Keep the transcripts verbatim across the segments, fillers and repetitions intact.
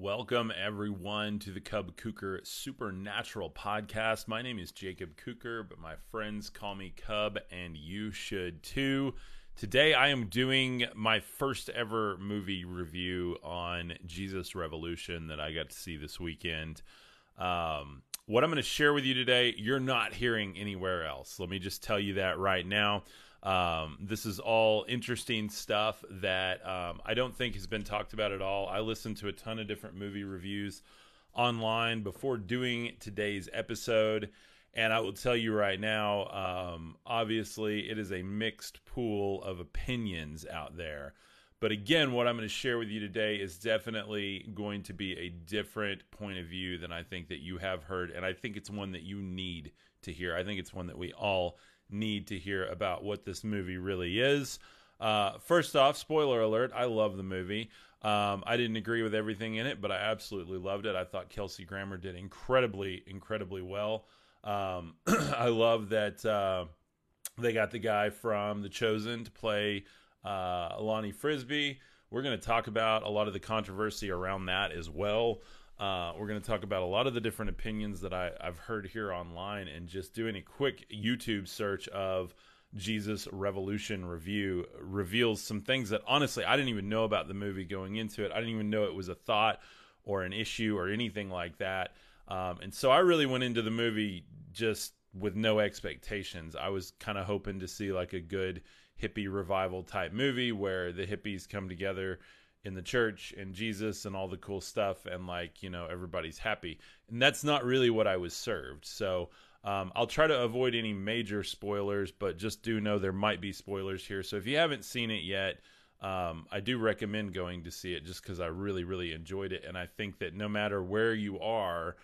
Welcome, everyone, to the Cub Cooker Supernatural Podcast. My name is Jacob Cooker, but my friends call me Cub, and you should too. Today, I am doing my first ever movie review on Jesus Revolution that I got to see this weekend. Um, what I'm going to share with you today, you're not hearing anywhere else. Let me just tell you that right now. Um, this is all interesting stuff that um, I don't think has been talked about at all. I listened to a ton of different movie reviews online before doing today's episode, and I will tell you right now, um, obviously it is a mixed pool of opinions out there. But again, what I'm going to share with you today is definitely going to be a different point of view than I think that you have heard, and I think it's one that you need to hear. I think it's one that we all need to hear about what this movie really is. Uh, first off, spoiler alert, I love the movie. Um, I didn't agree with everything in it, but I absolutely loved it. I thought Kelsey Grammer did incredibly, incredibly well. Um, I love that uh, they got the guy from The Chosen to play uh, Lonnie Frisbee. We're going to talk about a lot of the controversy around that as well. Uh, we're going to talk about a lot of the different opinions that I, I've heard here online, and just doing a quick YouTube search of Jesus Revolution review reveals some things that honestly I didn't even know about the movie going into it. I didn't even know it was a thought or an issue or anything like that. Um, and so I really went into the movie just with no expectations. I was kind of hoping to see like a good hippie revival type movie where the hippies come together in the church and Jesus and all the cool stuff, and like, you know, everybody's happy. And that's not really what I was served. So um, I'll try to avoid any major spoilers, but just do know there might be spoilers here. So if you haven't seen it yet, um, I do recommend going to see it just because I really, really enjoyed it. And I think that no matter where you are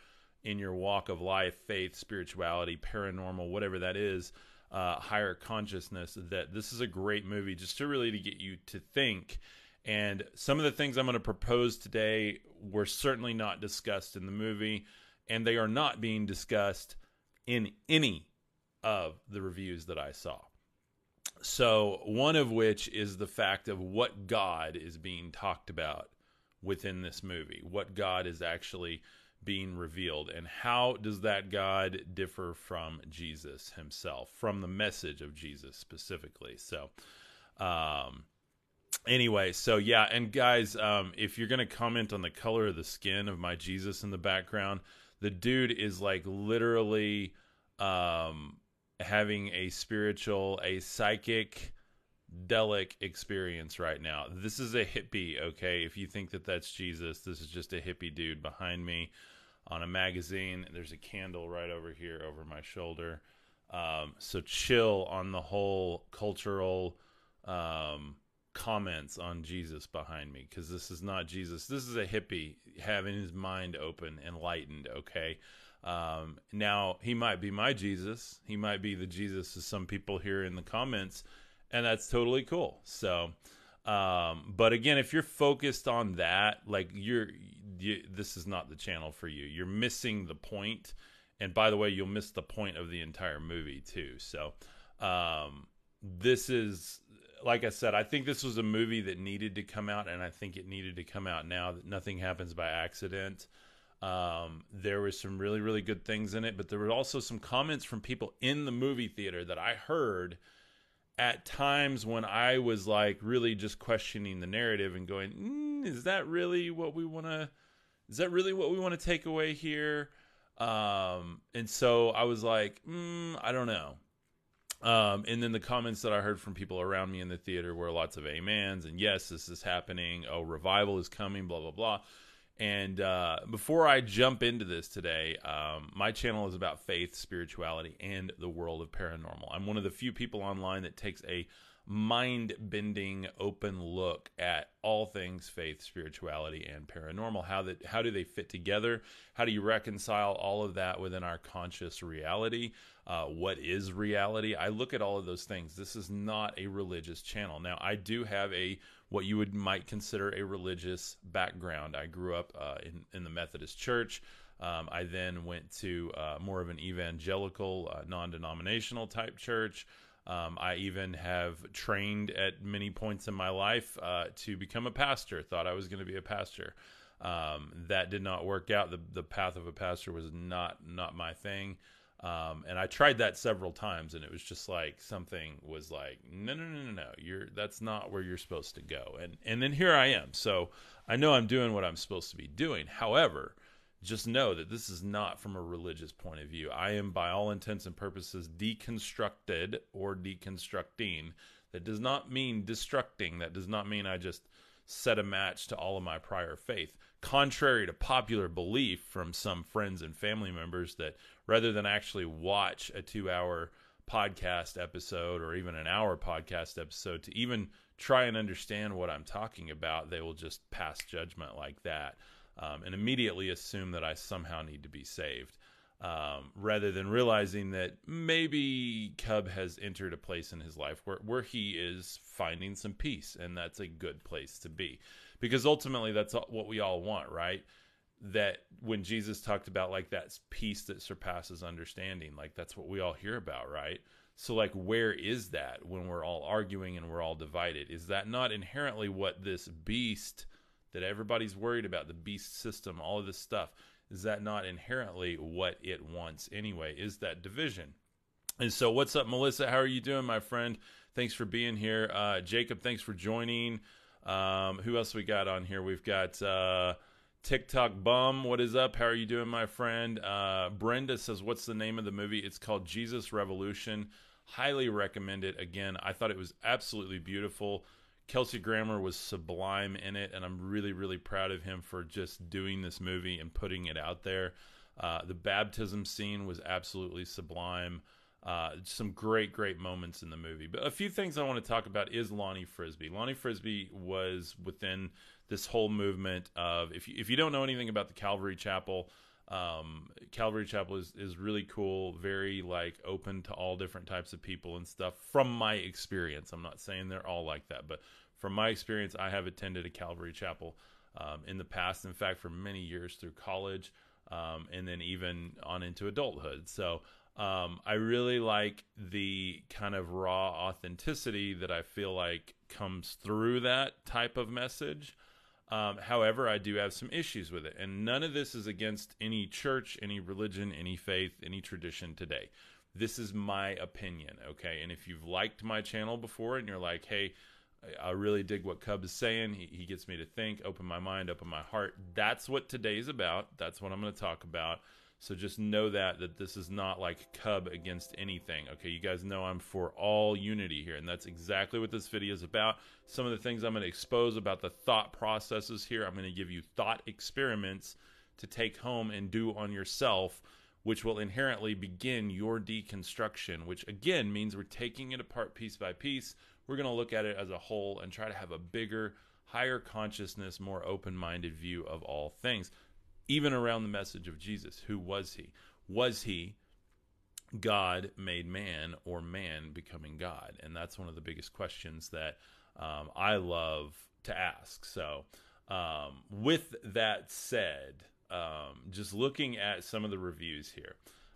in your walk of life, faith, spirituality, paranormal, whatever that is, uh, higher consciousness, that this is a great movie just to really to get you to think. And some of the things I'm going to propose today were certainly not discussed in the movie, and they are not being discussed in any of the reviews that I saw. So one of which is the fact of what God is being talked about within this movie, what God is actually being revealed, and how does that God differ from Jesus himself, from the message of Jesus specifically. So, um... Anyway, so yeah, and guys, um, if you're going to comment on the color of the skin of my Jesus in the background, the dude is like literally um, having a spiritual, a psychic, delic experience right now. This is a hippie, okay? If you think that that's Jesus, this is just a hippie dude behind me on a magazine. There's a candle right over here over my shoulder. Um, so chill on the whole cultural Um, comments on Jesus behind me, because this is not Jesus. This is a hippie having his mind open, enlightened, okay? Um, now, he might be my Jesus. He might be the Jesus of some people here in the comments, and that's totally cool. So, um, but again, if you're focused on that, like you're, you, this is not the channel for you. You're missing the point. And by the way, you'll miss the point of the entire movie too. So, um, this is, like I said, I think this was a movie that needed to come out, and I think it needed to come out now. That nothing happens by accident. Um, there were some really, really good things in it, but there were also some comments from people in the movie theater that I heard at times when I was like really just questioning the narrative and going, mm, "Is that really what we want to? Is that really what we want to take away here?" Um, and so I was like, mm, "I don't know." Um, and then the comments that I heard from people around me in the theater were lots of amens and yes, this is happening. Oh, revival is coming, blah, blah, blah. And, uh, before I jump into this today, um, my channel is about faith, spirituality, and the world of paranormal. I'm one of the few people online that takes a mind-bending, open look at all things faith, spirituality, and paranormal. How that, how do they fit together? How do you reconcile all of that within our conscious reality? Uh, what is reality? I look at all of those things. This is not a religious channel. Now, I do have a what you would might consider a religious background. I grew up uh, in in the Methodist Church. Um, I then went to uh, more of an evangelical, uh, non-denominational type church. Um, I even have trained at many points in my life uh, to become a pastor. Thought I was going to be a pastor. Um, that did not work out. The the path of a pastor was not not my thing. Um, and I tried that several times, and it was just like something was like, no, no, no, no, no, you're, that's not where you're supposed to go. And, and then here I am. So I know I'm doing what I'm supposed to be doing. However, just know that this is not from a religious point of view. I am, by all intents and purposes, deconstructed or deconstructing. That does not mean destructing. That does not mean I just set a match to all of my prior faith. Contrary to popular belief from some friends and family members that rather than actually watch a two-hour podcast episode or even an hour podcast episode to even try and understand what I'm talking about, they will just pass judgment like that um, and immediately assume that I somehow need to be saved, um, rather than realizing that maybe Cub has entered a place in his life where, where he is finding some peace, and that's a good place to be. Because ultimately, that's what we all want, right? That when Jesus talked about, like, that peace that surpasses understanding, like, that's what we all hear about, right? So, like, where is that when we're all arguing and we're all divided? Is that not inherently what this beast that everybody's worried about, the beast system, all of this stuff, is that not inherently what it wants anyway? Is that division? And so, what's up, Melissa? How are you doing, my friend? Thanks for being here. Uh, Jacob, thanks for joining. Um, who else we got on here? We've got, uh, TikTok Bum. What is up? How are you doing, my friend? Uh, Brenda says, what's the name of the movie? It's called Jesus Revolution. Highly recommend it. Again, I thought it was absolutely beautiful. Kelsey Grammer was sublime in it. And I'm really, really proud of him for just doing this movie and putting it out there. Uh, the baptism scene was absolutely sublime. Uh, some great, great moments in the movie. But a few things I want to talk about is Lonnie Frisbee. Lonnie Frisbee was within this whole movement of, if you, if you don't know anything about the Calvary Chapel, um, Calvary Chapel is, is really cool, very like open to all different types of people and stuff from my experience. I'm not saying they're all like that, but from my experience, I have attended a Calvary Chapel um, in the past, in fact, for many years through college um, and then even on into adulthood. So Um, I really like the kind of raw authenticity that I feel like comes through that type of message. Um, however, I do have some issues with it. And none of this is against any church, any religion, any faith, any tradition today. This is my opinion, okay? And if you've liked my channel before and you're like, hey, I really dig what Cub is saying. He, he gets me to think, open my mind, open my heart. That's what today's about. That's what I'm going to talk about. So just know that, that this is not like Cub against anything. Okay, you guys know I'm for all unity here, and that's exactly what this video is about. Some of the things I'm going to expose about the thought processes here, I'm going to give you thought experiments to take home and do on yourself, which will inherently begin your deconstruction, which again means we're taking it apart piece by piece. We're going to look at it as a whole and try to have a bigger, higher consciousness, more open-minded view of all things. Even around the message of Jesus. Who was he? Was he God made man, or man becoming God? And that's one of the biggest questions that um, I love to ask. So um, with that said, um, just looking at some of the reviews here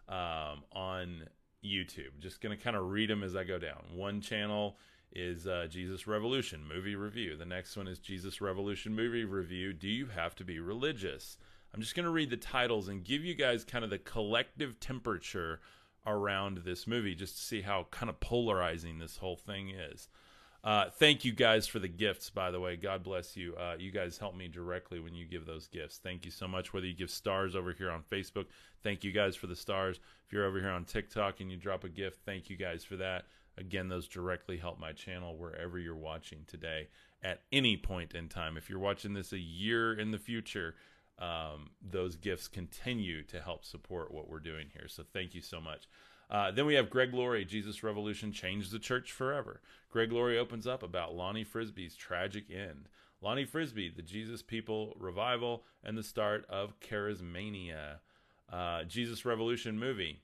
um, on YouTube, just going to kind of read them as I go down. One channel is uh, Jesus Revolution movie review. The next one is Jesus Revolution movie review. Do you have to be religious? I'm just going to read the titles and give you guys kind of the collective temperature around this movie just to see how kind of polarizing this whole thing is. Uh, thank you guys for the gifts, by the way. God bless you. Uh, you guys help me directly when you give those gifts. Thank you so much. Whether you give stars over here on Facebook, thank you guys for the stars. If you're over here on TikTok and you drop a gift, thank you guys for that. Again, those directly help my channel wherever you're watching today at any point in time. If you're watching this a year in the future, Um, those gifts continue to help support what we're doing here. So thank you so much. Uh, then we have Greg Laurie, Jesus Revolution, Changed the Church Forever. Greg Laurie opens up about Lonnie Frisbee's tragic end. Lonnie Frisbee, the Jesus People Revival and the Start of Charismania. Uh, Jesus Revolution movie.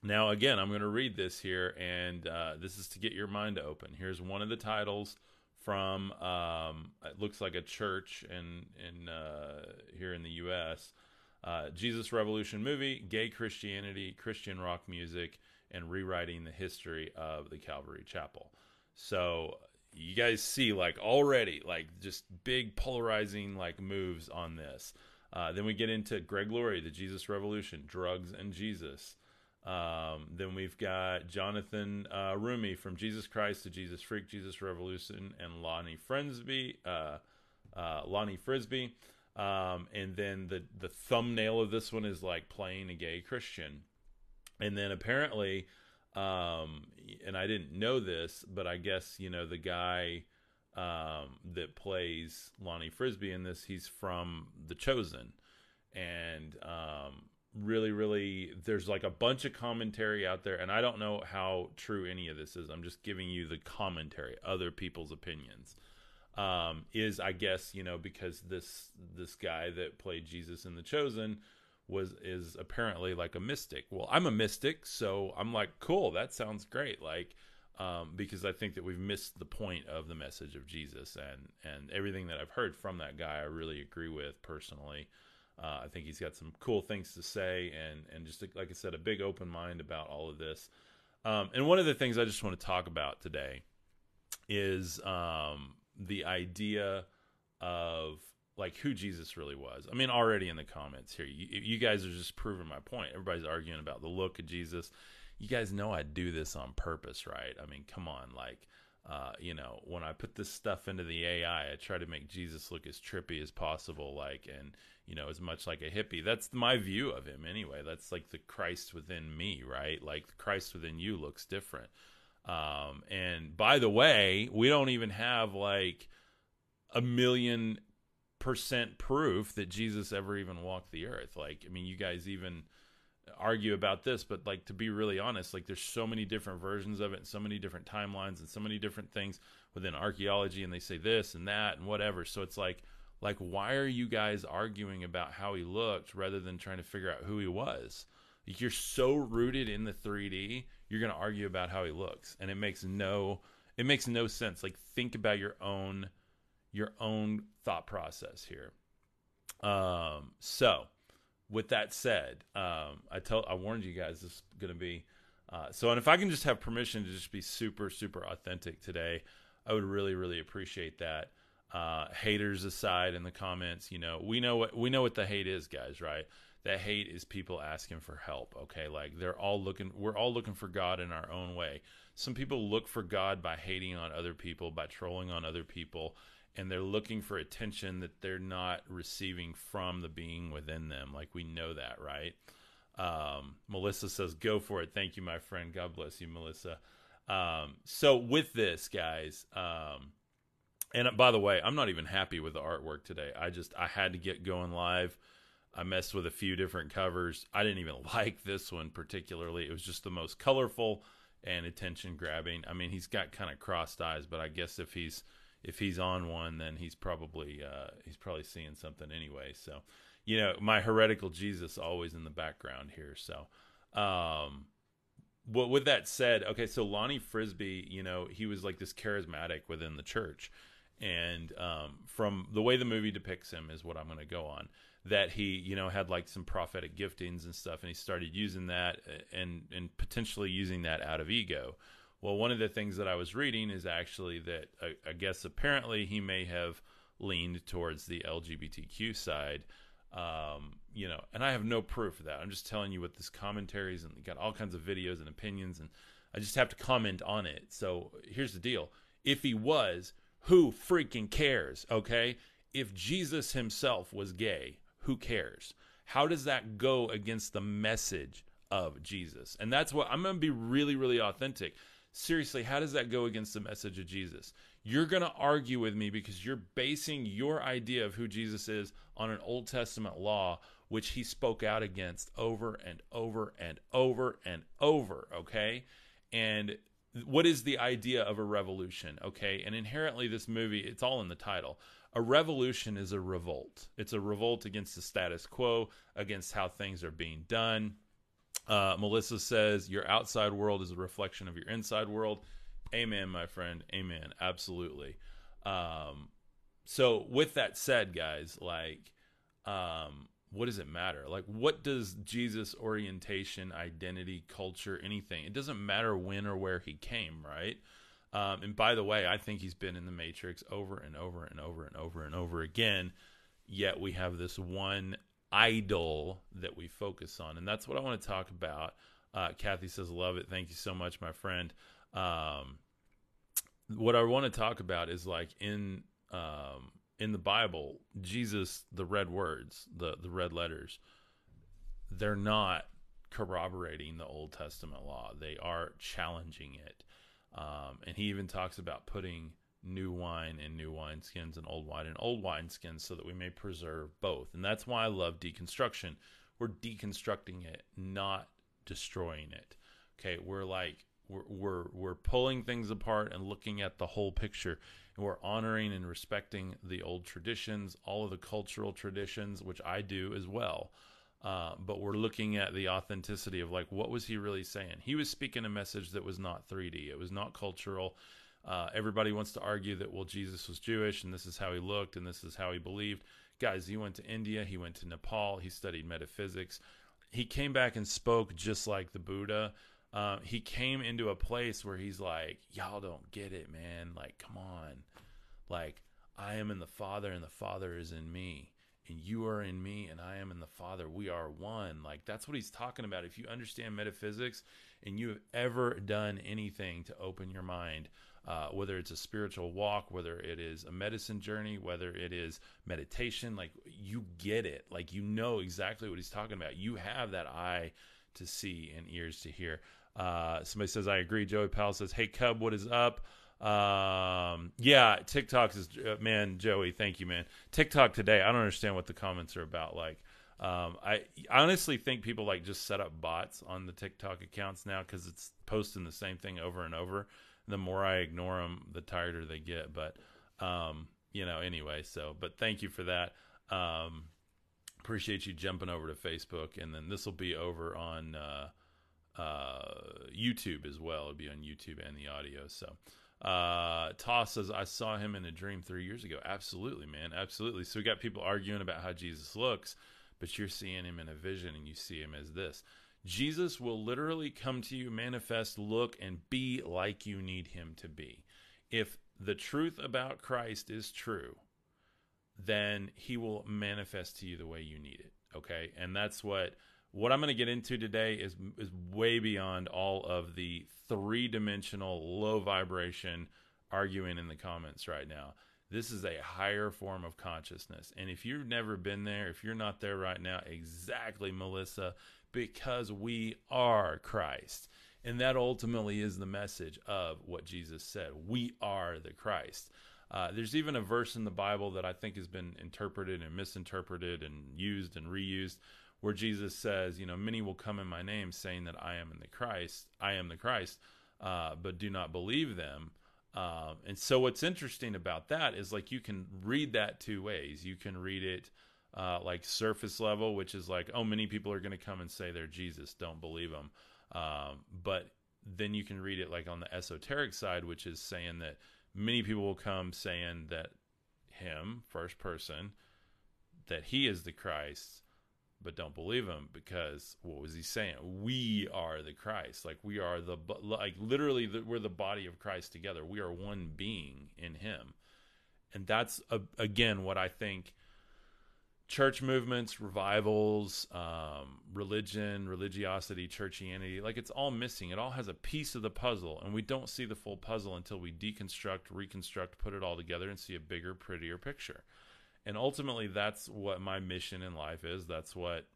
Now, again, I'm going to read this here, and uh, this is to get your mind to open. Here's one of the titles from um, it looks like a church in in uh, here in the U S Uh, Jesus Revolution movie, gay Christianity, Christian rock music, and rewriting the history of the Calvary Chapel. So you guys see, like, already, like, just big polarizing, like, moves on this. Uh, then we get into Greg Laurie, The Jesus Revolution, Drugs and Jesus. Um, then we've got Jonathan uh, Rumi, From Jesus Christ to Jesus Freak, Jesus Revolution, and Lonnie Frisbee. Uh, uh, Lonnie Frisbee. Um, and then the, the thumbnail of this one is, like, playing a gay Christian. And then apparently, um, and I didn't know this, but I guess, you know, the guy um, that plays Lonnie Frisbee in this, he's from The Chosen. And um, really, really, there's, like, a bunch of commentary out there. And I don't know how true any of this is. I'm just giving you the commentary, other people's opinions. Um, is, I guess, you know, because this this guy that played Jesus in The Chosen was is apparently like a mystic. Well, I'm a mystic, so I'm like, cool, that sounds great. Like, um, because I think that we've missed the point of the message of Jesus, and and everything that I've heard from that guy, I really agree with personally. Uh, I think he's got some cool things to say, and and just like I said, a big open mind about all of this. Um, and one of the things I just want to talk about today is um, the idea of, like, who Jesus really was. I mean, already in the comments here, you, you guys are just proving my point. Everybody's arguing about the look of Jesus. You guys know I do this on purpose, right? I mean, come on, like, uh, you know, when I put this stuff into the A I, I try to make Jesus look as trippy as possible, like, and, you know, as much like a hippie. That's my view of him anyway. That's like the Christ within me, right? Like, the Christ within you looks different. Um, and by the way, we don't even have, like, a million percent proof that Jesus ever even walked the earth. Like, I mean, you guys even argue about this, but, like, to be really honest, like, there's so many different versions of it, and so many different timelines, and so many different things within archaeology, and they say this and that and whatever. So it's like, like, why are you guys arguing about how he looked rather than trying to figure out who he was? Like, you're so rooted in the three D, you're going to argue about how he looks, and it makes no, it makes no sense. Like, think about your own your own thought process here. Um, so with that said, um, I tell, I warned you guys, this is going to be, uh, so, and if I can just have permission to just be super, super authentic today, I would really, really appreciate that. Uh, haters aside in the comments, you know, we know what, we know what the hate is, guys, right? The hate is people asking for help. Okay. Like, they're all looking, we're all looking for God in our own way. Some people look for God by hating on other people, by trolling on other people. And they're looking for attention that they're not receiving from the being within them. Like, we know that, right? Um, Melissa says, go for it. Thank you, my friend. God bless you, Melissa. Um, so with this, guys, um, and by the way, I'm not even happy with the artwork today. I just, I had to get going live. I messed with a few different covers. I didn't even like this one particularly. It was just the most colorful and attention grabbing. I mean, he's got kind of crossed eyes, but I guess if he's, If he's on one, then he's probably uh, he's probably seeing something anyway. So, you know, my heretical Jesus always in the background here. So, um, but with that said, okay, so Lonnie Frisbee, you know, he was like this charismatic within the church, and um, from the way the movie depicts him is what I'm going to go on. That he, you know, had like some prophetic giftings and stuff, and he started using that and and potentially using that out of ego. Well, one of the things that I was reading is actually that I, I guess apparently he may have leaned towards the L G B T Q side, um, you know, and I have no proof of that. I'm just telling you what this commentary is, and you got all kinds of videos and opinions, and I just have to comment on it. So here's the deal. If he was, who freaking cares? Okay. If Jesus himself was gay, who cares? How does that go against the message of Jesus? And that's what I'm going to be really, really authentic. Seriously, how does that go against the message of Jesus? You're going to argue with me because you're basing your idea of who Jesus is on an Old Testament law, which he spoke out against over and over and over and over, okay? And what is the idea of a revolution, okay? And inherently this movie, it's all in the title. A revolution is a revolt. It's a revolt against the status quo, against how things are being done. Uh, Melissa says, your outside world is a reflection of your inside world. Amen, my friend. Amen. Absolutely. Um, so with that said, guys, like, um, what does it matter? Like, what does Jesus' orientation, identity, culture, anything? It doesn't matter when or where he came, right? Um, and by the way, I think he's been in the Matrix over and over and over and over and over again. Yet we have this one idol that we focus on. And that's what I want to talk about. Uh, Kathy says, love it. Thank you so much, my friend. Um, what I want to talk about is like in, um, in the Bible, Jesus, the red words, the, the red letters, they're not corroborating the Old Testament law. They are challenging it. Um, and he even talks about putting new wine in new wineskins and old wine in old wineskins so that we may preserve both. And that's why I love deconstruction. We're deconstructing it, not destroying it. Okay. We're like, we're, we're, we're pulling things apart and looking at the whole picture, and we're honoring and respecting the old traditions, all of the cultural traditions, which I do as well. Uh, but we're looking at the authenticity of like, what was he really saying? He was speaking a message that was not three D. It was not cultural. Uh, everybody wants to argue that, well, Jesus was Jewish and this is how he looked and this is how he believed. Guys, he went to India. He went to Nepal. He studied metaphysics. He came back and spoke just like the Buddha. Uh, he came into a place where he's like, y'all don't get it, man. Like, come on. Like, I am in the Father and the Father is in me. And you are in me and I am in the Father. We are one. Like, that's what he's talking about. If you understand metaphysics and you have ever done anything to open your mind, uh, whether it's a spiritual walk, whether it is a medicine journey, whether it is meditation, like you get it. Like, you know exactly what he's talking about. You have that eye to see and ears to hear. Uh, somebody says, I agree. Joey Powell says, hey, Cub, what is up? Um, yeah, TikToks is, uh, man, Joey, thank you, man. TikTok today, I don't understand what the comments are about. Like, um, I, I honestly think people like just set up bots on the TikTok accounts now, cause it's posting the same thing over and over. And the more I ignore them, the tireder they get. But, um, you know, anyway, so, but thank you for that. Um, appreciate you jumping over to Facebook, and then this will be over on, uh, uh, YouTube as well. It'll be on YouTube and the audio. So, Uh, Toss says, I saw him in a dream three years ago. Absolutely, man. Absolutely. So we got people arguing about how Jesus looks, but you're seeing him in a vision and you see him as this. Jesus will literally come to you, manifest, look, and be like you need him to be. If the truth about Christ is true, then he will manifest to you the way you need it. Okay. And that's what, what I'm going to get into today is, is way beyond all of the three-dimensional, low vibration arguing in the comments right now. This is a higher form of consciousness. And if you've never been there, if you're not there right now, exactly, Melissa, because we are Christ. And that ultimately is the message of what Jesus said. We are the Christ. Uh, there's even a verse in the Bible that I think has been interpreted and misinterpreted and used and reused, where Jesus says, you know, many will come in my name saying that I am in the Christ, I am the Christ, uh, but do not believe them. Um, and so what's interesting about that is, like, you can read that two ways. You can read it uh, like surface level, which is like, oh, many people are going to come and say they're Jesus, don't believe them. Um, but then you can read it like on the esoteric side, which is saying that many people will come saying that him, first person, that he is the Christ, but don't believe him, because what was he saying? We are the Christ. Like, we are the, like, literally the, we're the body of Christ together. We are one being in him. And that's, a, again, what I think church movements, revivals, um, religion, religiosity, churchianity, like, it's all missing. It all has a piece of the puzzle, and we don't see the full puzzle until we deconstruct, reconstruct, put it all together and see a bigger, prettier picture. And ultimately, that's what my mission in life is. That's what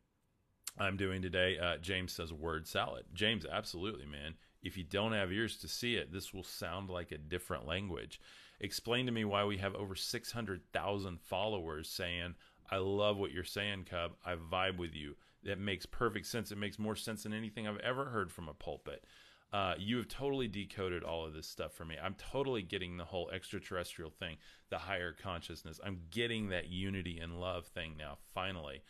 I'm doing today. Uh, James says, word salad. James, absolutely, man. If you don't have ears to see it, this will sound like a different language. Explain to me why we have over six hundred thousand followers saying, I love what you're saying, Cub. I vibe with you. That makes perfect sense. It makes more sense than anything I've ever heard from a pulpit. Uh, you have totally decoded all of this stuff for me. I'm totally getting the whole extraterrestrial thing, the higher consciousness. I'm getting that unity and love thing now, finally.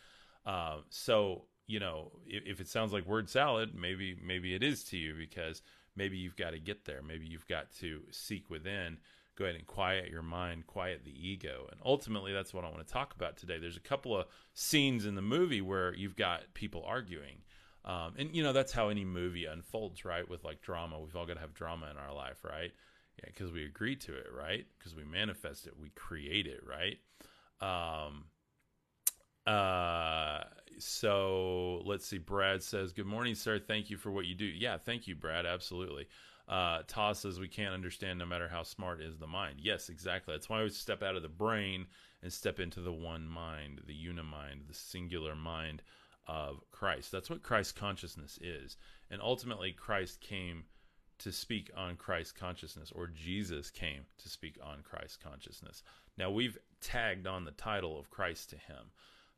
Uh, so, you know, if, if it sounds like word salad, maybe maybe it is to you, because maybe you've got to get there. Maybe you've got to seek within, go ahead and quiet your mind, quiet the ego. And ultimately, that's what I want to talk about today. There's a couple of scenes in the movie where you've got people arguing. Um, and, you know, that's how any movie unfolds, right? With, like, drama. We've all got to have drama in our life, right? Yeah, because we agreed to it, right? Because we manifest it, we create it, right? Um, uh, so let's see. Brad says, "Good morning, sir. Thank you for what you do." Yeah, thank you, Brad. Absolutely. Uh, Toss says, "We can't understand no matter how smart is the mind." Yes, exactly. That's why we step out of the brain and step into the one mind, the unimind, the singular mind of Christ. That's what Christ consciousness is. And ultimately, Christ came to speak on Christ consciousness, or Jesus came to speak on Christ consciousness. Now, we've tagged on the title of Christ to him,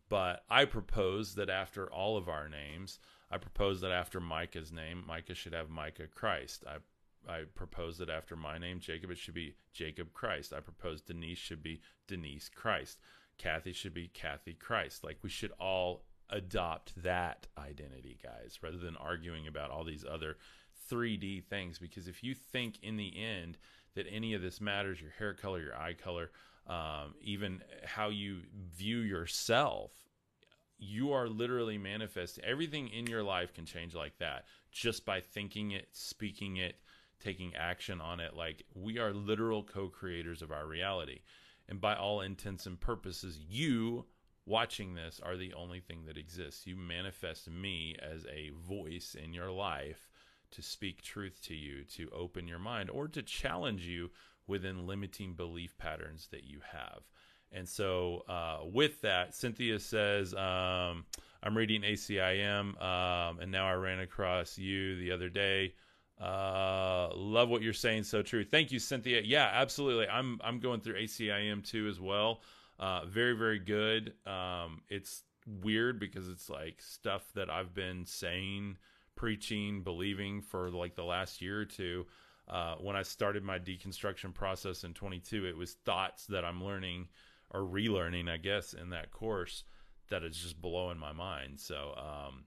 but I propose that after all of our names, I propose that after Micah's name, Micah should have Micah Christ. I I propose that after my name, Jacob, it should be Jacob Christ. I propose Denise should be Denise Christ. Kathy should be Kathy Christ. Like, we should all adopt that identity, guys, rather than arguing about all these other three D things. Because if you think in the end that any of this matters, your hair color, your eye color, um, even how you view yourself, you are literally manifesting. Everything in your life can change like that just by thinking it, speaking it, taking action on it. Like, we are literal co-creators of our reality. And by all intents and purposes, you watching this are the only thing that exists. You manifest me as a voice in your life to speak truth to you, to open your mind, or to challenge you within limiting belief patterns that you have. And so uh, with that, Cynthia says, um, I'm reading A C I M, um, and now I ran across you the other day. Uh, love what you're saying. So true. Thank you, Cynthia. Yeah, absolutely. I'm, I'm going through A C I M too as well. Uh, very, very good. Um, it's weird because it's like stuff that I've been saying, preaching, believing for like the last year or two. Uh, when I started my deconstruction process in twenty-two, it was thoughts that I'm learning or relearning, I guess, in that course that is just blowing my mind. So, um,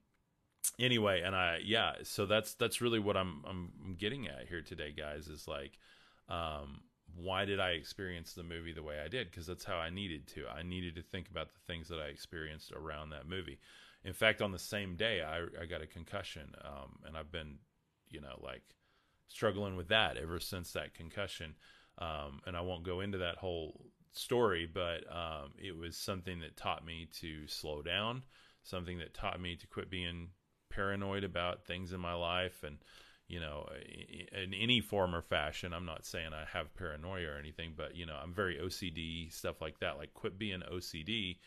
anyway, and I, yeah, so that's, that's really what I'm, I'm getting at here today, guys, is like, um, why did I experience the movie the way I did? Because that's how I needed to. I needed to think about the things that I experienced around that movie. In fact, on the same day, I, I got a concussion, um, and I've been, you know, like struggling with that ever since that concussion. Um, and I won't go into that whole story, but um, it was something that taught me to slow down, something that taught me to quit being paranoid about things in my life. And, you know, in any form or fashion, I'm not saying I have paranoia or anything, but, you know, I'm very O C D, stuff like that. Like, quit being O C D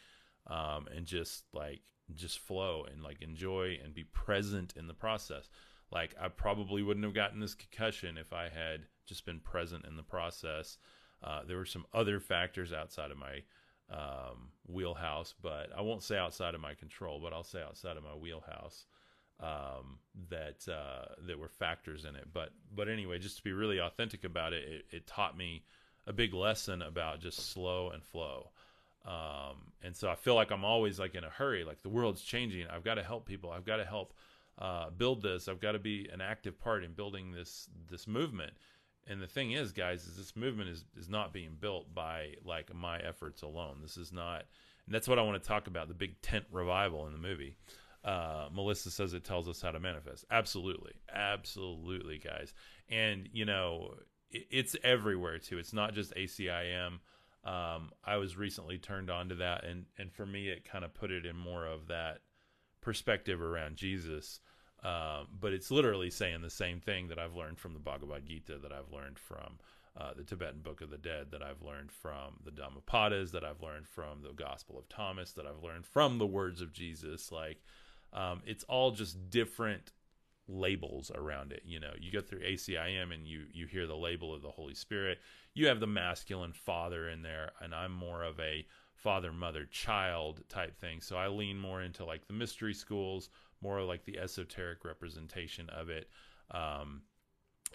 um, and just like, just flow and like enjoy and be present in the process. Like, I probably wouldn't have gotten this concussion if I had just been present in the process. Uh, there were some other factors outside of my um, wheelhouse, but I won't say outside of my control, but I'll say outside of my wheelhouse um, that uh, that were factors in it. But but anyway, just to be really authentic about it, it, it taught me a big lesson about just slow and flow. Um, and so I feel like I'm always like in a hurry, like the world's changing. I've got to help people. I've got to help, uh, build this. I've got to be an active part in building this, this movement. And the thing is, guys, is this movement is, is not being built by like my efforts alone. This is not, and that's what I want to talk about. The big tent revival in the movie. Uh, Melissa says it tells us how to manifest. Absolutely. Absolutely, guys. And you know, it, it's everywhere too. It's not just A C I M. Um, I was recently turned on to that, and, and for me, it kind of put it in more of that perspective around Jesus. Um, but it's literally saying the same thing that I've learned from the Bhagavad Gita, that I've learned from uh, the Tibetan Book of the Dead, that I've learned from the Dhammapadas, that I've learned from the Gospel of Thomas, that I've learned from the words of Jesus. Like, um, it's all just different labels around it. You know, you go through A C I M and you you hear the label of the Holy Spirit. You have the masculine father in there, and I'm more of a father, mother, child type thing. So I lean more into like the mystery schools, more like the esoteric representation of it, um,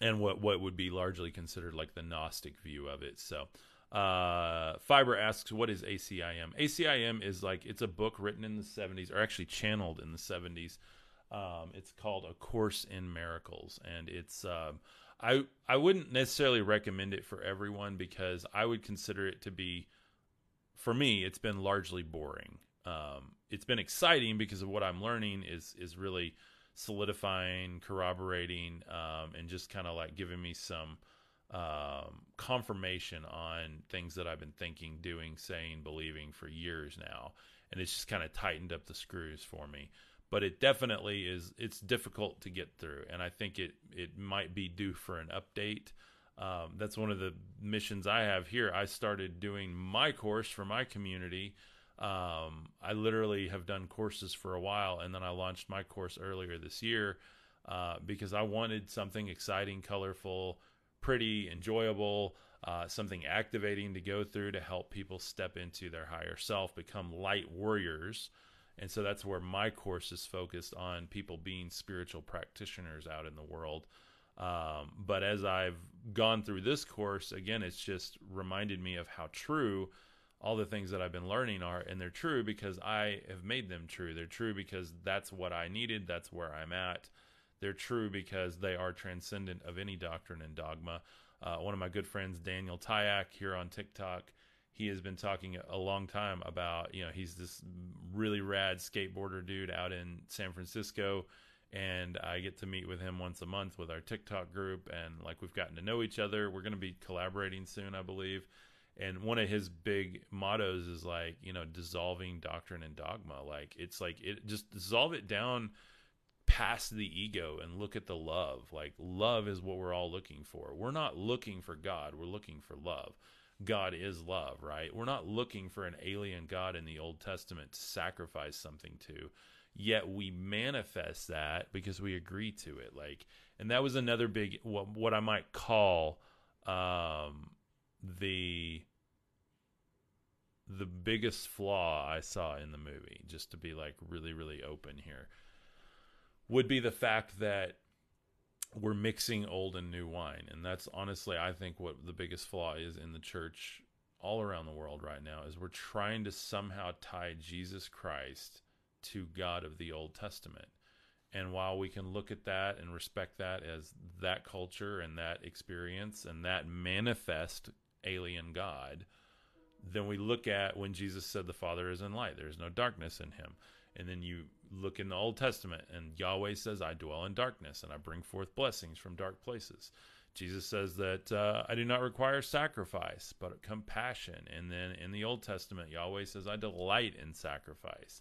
and what what would be largely considered like the Gnostic view of it. So uh, Fiber asks, what is A C I M? A C I M is like, it's a book written in the seventies, or actually channeled in the seventies. Um, it's called A Course in Miracles, and it's, um, I, I wouldn't necessarily recommend it for everyone because I would consider it to be, for me, it's been largely boring. Um, it's been exciting because of what I'm learning is, is really solidifying, corroborating, um, and just kind of like giving me some, um, confirmation on things that I've been thinking, doing, saying, believing for years now. And it's just kind of tightened up the screws for me. But it definitely is, it's difficult to get through. And I think it, it might be due for an update. Um, that's one of the missions I have here. I started doing my course for my community. Um, I literally have done courses for a while, and then I launched my course earlier this year uh, because I wanted something exciting, colorful, pretty, enjoyable, uh, something activating to go through to help people step into their higher self, become light warriors. And so that's where my course is focused on people being spiritual practitioners out in the world. Um, but as I've gone through this course, again, it's just reminded me of how true all the things that I've been learning are, and they're true because I have made them true. They're true because that's what I needed. That's where I'm at. They're true because they are transcendent of any doctrine and dogma. Uh, one of my good friends, Daniel Tyack, here on TikTok, he has been talking a long time about, you know, he's this really rad skateboarder dude out in San Francisco. And I get to meet with him once a month with our TikTok group. And like, we've gotten to know each other. We're going to be collaborating soon, I believe. And one of his big mottos is like, you know, dissolving doctrine and dogma. Like, it's like, it just dissolve it down past the ego and look at the love. Like, love is what we're all looking for. We're not looking for God. We're looking for love. God is love, right? We're not looking for an alien God in the Old Testament to sacrifice something to. Yet we manifest that because we agree to it. Like, and that was another big, what, what I might call, um, the, the biggest flaw I saw in the movie, just to be like really, really open here, would be the fact that we're mixing old and new wine. And that's honestly, I think, what the biggest flaw is in the church all around the world right now, is we're trying to somehow tie Jesus Christ to God of the Old Testament. And while we can look at that and respect that as that culture and that experience and that manifest alien God, then we look at when Jesus said the Father is in light, there is no darkness in him. And then you look in the Old Testament and Yahweh says, I dwell in darkness and I bring forth blessings from dark places. Jesus says that uh, I do not require sacrifice, but compassion. And then in the Old Testament, Yahweh says, I delight in sacrifice.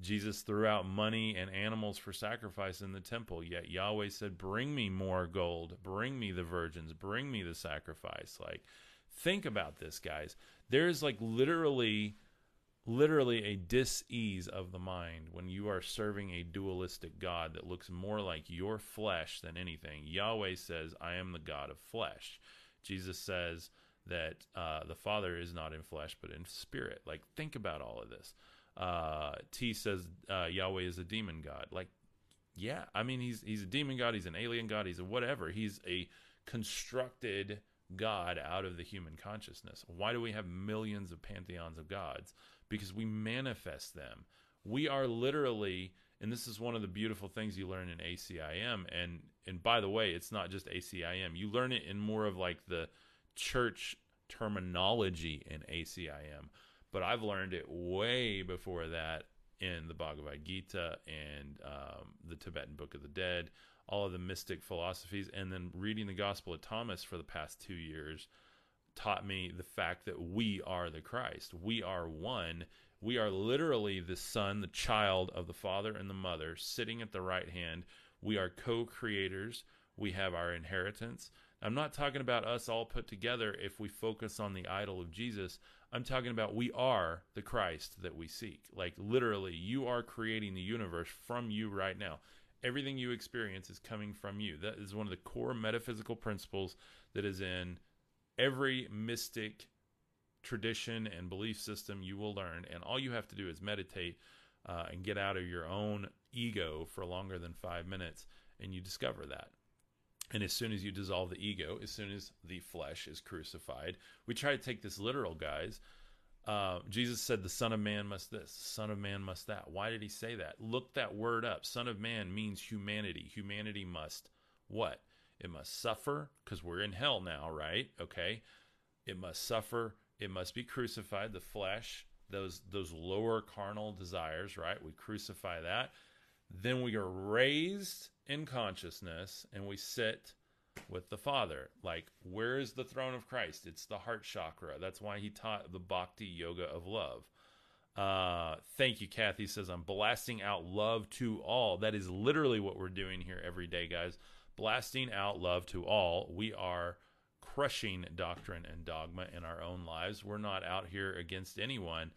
Jesus threw out money and animals for sacrifice in the temple, yet Yahweh said, bring me more gold, bring me the virgins, bring me the sacrifice. Like, think about this, guys. There is like literally, literally a dis-ease of the mind when you are serving a dualistic God that looks more like your flesh than anything. Yahweh says, I am the God of flesh. Jesus says that uh, the Father is not in flesh, but in spirit. Like, think about all of this. Uh, T says, uh, Yahweh is a demon God. Like, yeah, I mean, he's, he's a demon God. He's an alien God. He's a whatever. He's a constructed God out of the human consciousness. Why do we have millions of pantheons of gods? Because we manifest them. We are literally, and this is one of the beautiful things you learn in A C I M. And, and by the way, it's not just A C I M. You learn it in more of like the church terminology in A C I M. But I've learned it way before that in the Bhagavad Gita and um, the Tibetan Book of the Dead, all of the mystic philosophies. And then reading the Gospel of Thomas for the past two years taught me the fact that we are the Christ. We are one. We are literally the Son, the child of the Father and the Mother sitting at the right hand. We are co-creators. We have our inheritance. I'm not talking about us all put together if we focus on the idol of Jesus. I'm talking about we are the Christ that we seek. Like, literally, you are creating the universe from you right now. Everything you experience is coming from you. That is one of the core metaphysical principles that is in every mystic tradition and belief system you will learn. And all you have to do is meditate uh, and get out of your own ego for longer than five minutes, and you discover that. And as soon as you dissolve the ego, as soon as the flesh is crucified, we try to take this literal, guys. Uh, Jesus said, the Son of Man must this, Son of Man must that. Why did he say that? Look that word up. Son of Man means humanity. Humanity must what? It must suffer, because we're in hell now, right? Okay. It must suffer. It must be crucified, the flesh, those, those lower carnal desires, right? We crucify that. Then we are raised in consciousness, and we sit with the Father. Like, where is the throne of Christ? It's the heart chakra. That's why he taught the Bhakti Yoga of love. Uh, thank you, Kathy says, I'm blasting out love to all. That is literally what we're doing here every day, guys. Blasting out love to all. We are crushing doctrine and dogma in our own lives. We're not out here against anyone.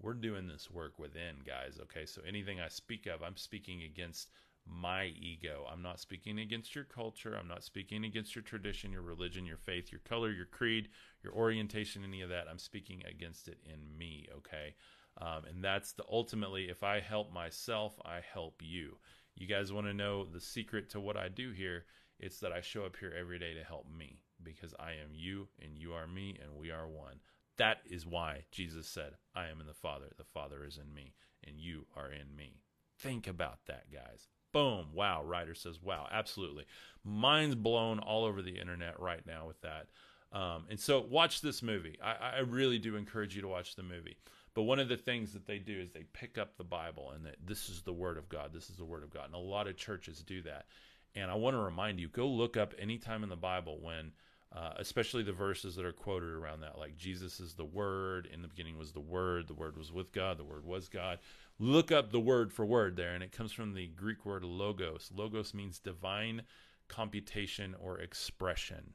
We're doing this work within, guys. Okay, so anything I speak of, I'm speaking against my ego. I'm not speaking against your culture. I'm not speaking against your tradition, your religion, your faith, your color, your creed, your orientation, any of that. I'm speaking against it in me, okay? Um, and that's the ultimately, if I help myself, I help you. You guys want to know the secret to what I do here? It's that I show up here every day to help me, because I am you and you are me and we are one. That is why Jesus said, I am in the Father, the Father is in me, and you are in me. Think about that, guys. Boom. Wow. Ryder says, wow, absolutely. Mind's blown all over the internet right now with that. Um, and so watch this movie. I, I really do encourage you to watch the movie. But one of the things that they do is they pick up the Bible and that this is the Word of God. This is the Word of God. And a lot of churches do that. And I want to remind you, go look up any time in the Bible when, uh, especially the verses that are quoted around that, like Jesus is the Word. In the beginning was the Word. The Word was with God. The Word was God. Look up the word for word there, and it comes from the Greek word logos. Logos means divine computation or expression.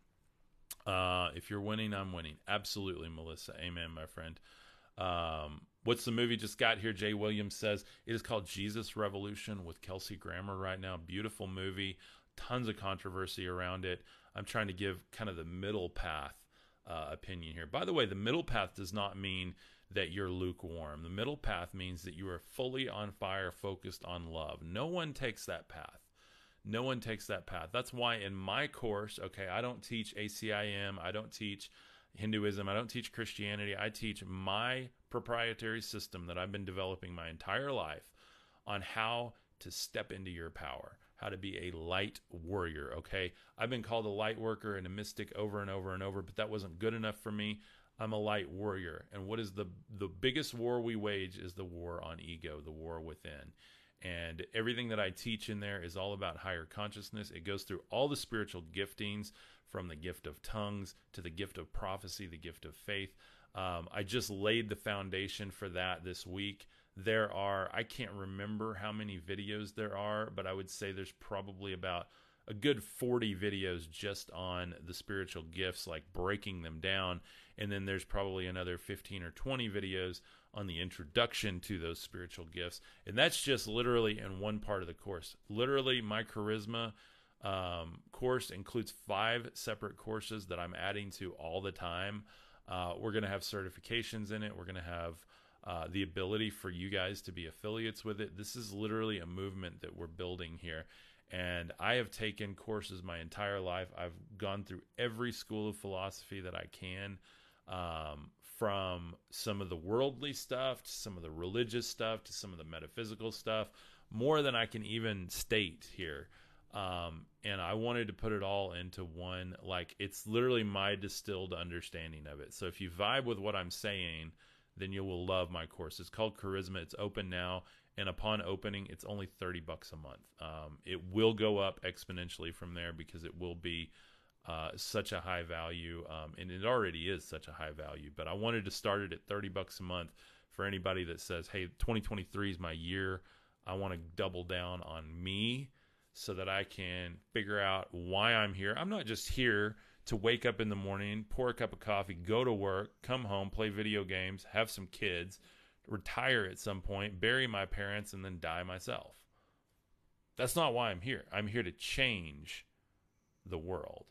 Uh, if you're winning, I'm winning. Absolutely, Melissa. Amen, my friend. Um, what's the movie just got here? Jay Williams says it is called Jesus Revolution with Kelsey Grammer right now. Beautiful movie. Tons of controversy around it. I'm trying to give kind of the middle path uh, opinion here. By the way, the middle path does not mean that you're lukewarm. The middle path means that you are fully on fire, focused on love. No one takes that path. No one takes that path. That's why in my course, okay, I don't teach A C I M. I don't teach Hinduism. I don't teach Christianity. I teach my proprietary system that I've been developing my entire life on how to step into your power, how to be a light warrior, okay? I've been called a light worker and a mystic over and over and over, but that wasn't good enough for me. I'm a light warrior. And what is the the biggest war we wage is the war on ego, the war within. And everything that I teach in there is all about higher consciousness. It goes through all the spiritual giftings, from the gift of tongues to the gift of prophecy, the gift of faith. Um, I just laid the foundation for that this week. There are, I can't remember how many videos there are, but I would say there's probably about a good forty videos just on the spiritual gifts, like breaking them down. And then there's probably another fifteen or twenty videos on the introduction to those spiritual gifts. And that's just literally in one part of the course. Literally, my charisma um, course includes five separate courses that I'm adding to all the time. Uh, we're going to have certifications in it. We're going to have uh, the ability for you guys to be affiliates with it. This is literally a movement that we're building here. And I have taken courses my entire life. I've gone through every school of philosophy that I can, um, from some of the worldly stuff to some of the religious stuff to some of the metaphysical stuff, more than I can even state here. Um, and I wanted to put it all into one. Like, it's literally my distilled understanding of it. So if you vibe with what I'm saying, then you will love my course. It's called Charisma. It's open now. And upon opening, it's only thirty bucks a month. Um, it will go up exponentially from there because it will be uh, such a high value. Um, and it already is such a high value. But I wanted to start it at thirty bucks a month for anybody that says, hey, twenty twenty-three is my year. I want to double down on me so that I can figure out why I'm here. I'm not just here to wake up in the morning, pour a cup of coffee, go to work, come home, play video games, have some kids, retire at some point, bury my parents, and then die myself. That's not why I'm here. I'm here to change the world.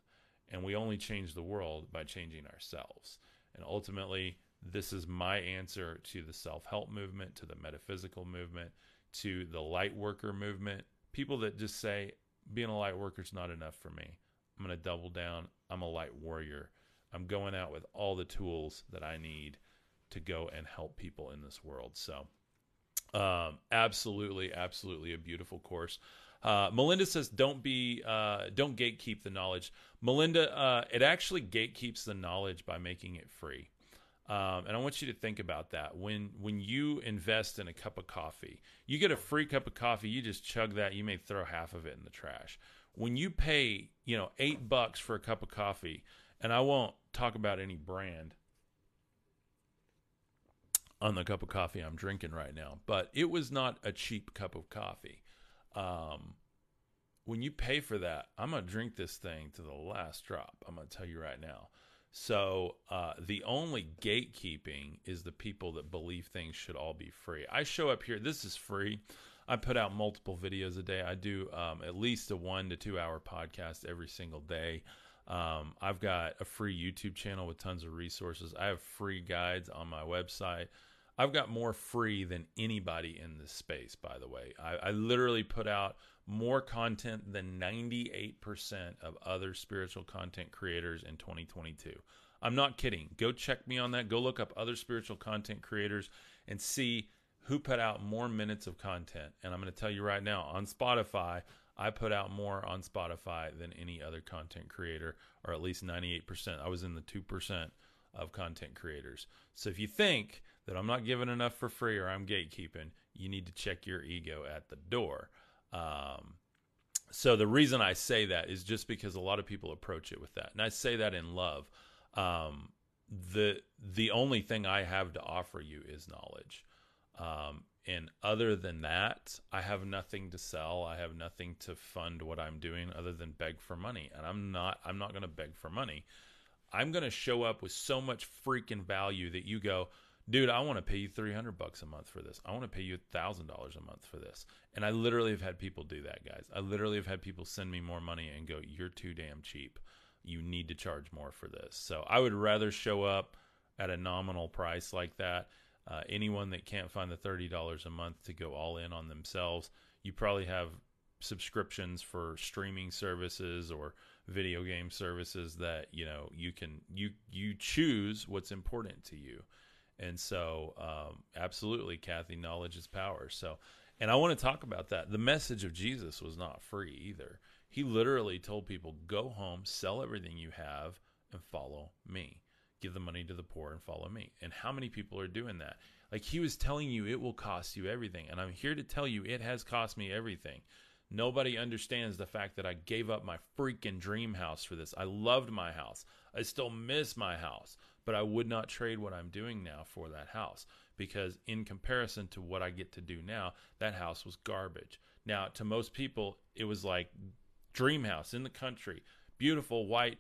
And we only change the world by changing ourselves. And ultimately, this is my answer to the self-help movement, to the metaphysical movement, to the light worker movement. People that just say, being a light worker is not enough for me. I'm going to double down. I'm a light warrior. I'm going out with all the tools that I need to go and help people in this world. So um, absolutely, absolutely a beautiful course. Uh, Melinda says, don't be, uh, don't gatekeep the knowledge. Melinda, uh, it actually gatekeeps the knowledge by making it free. Um, and I want you to think about that. When, when you invest in a cup of coffee, you get a free cup of coffee, you just chug that, you may throw half of it in the trash. when you pay, you know, eight bucks for a cup of coffee, and I won't talk about any brand on the cup of coffee I'm drinking right now, but it was not a cheap cup of coffee. Um, when you pay for that, I'm going to drink this thing to the last drop. I'm going to tell you right now. So uh, the only gatekeeping is the people that believe things should all be free. I show up here. This is free. I put out multiple videos a day. I do um, at least a one to two hour podcast every single day. Um, I've got a free YouTube channel with tons of resources. I have free guides on my website. I've got more free than anybody in this space, by the way. I, I literally put out more content than ninety-eight percent of other spiritual content creators in twenty twenty-two. I'm not kidding. Go check me on that. Go look up other spiritual content creators and see who put out more minutes of content. And I'm going to tell you right now, on Spotify, I put out more on Spotify than any other content creator, or at least ninety-eight percent. I was in the two percent of content creators. So if you think that I'm not giving enough for free or I'm gatekeeping, you need to check your ego at the door. Um, so the reason I say that is just because a lot of people approach it with that. And I say that in love. Um, the, the only thing I have to offer you is knowledge. Um, and other than that, I have nothing to sell. I have nothing to fund what I'm doing other than beg for money. And I'm not, I'm not going to beg for money. I'm going to show up with so much freaking value that you go, dude, I want to pay you three hundred bucks a month for this. I want to pay you one thousand dollars a month for this. And I literally have had people do that, guys. I literally have had people send me more money and go, you're too damn cheap. You need to charge more for this. So I would rather show up at a nominal price like that. Uh, anyone that can't find the thirty dollars a month to go all in on themselves, you probably have subscriptions for streaming services or video game services that, you know, you can, you, you choose what's important to you. And so, um, absolutely, Kathy, knowledge is power. So, and I want to talk about that. The message of Jesus was not free either. He literally told people, go home, sell everything you have, and follow me. Give the money to the poor and follow me. And how many people are doing that? Like, he was telling you it will cost you everything. And I'm here to tell you it has cost me everything. Nobody understands the fact that I gave up my freaking dream house for this. I loved my house. I still miss my house. But I would not trade what I'm doing now for that house, because in comparison to what I get to do now, that house was garbage. Now, to most people, it was like dream house in the country, beautiful white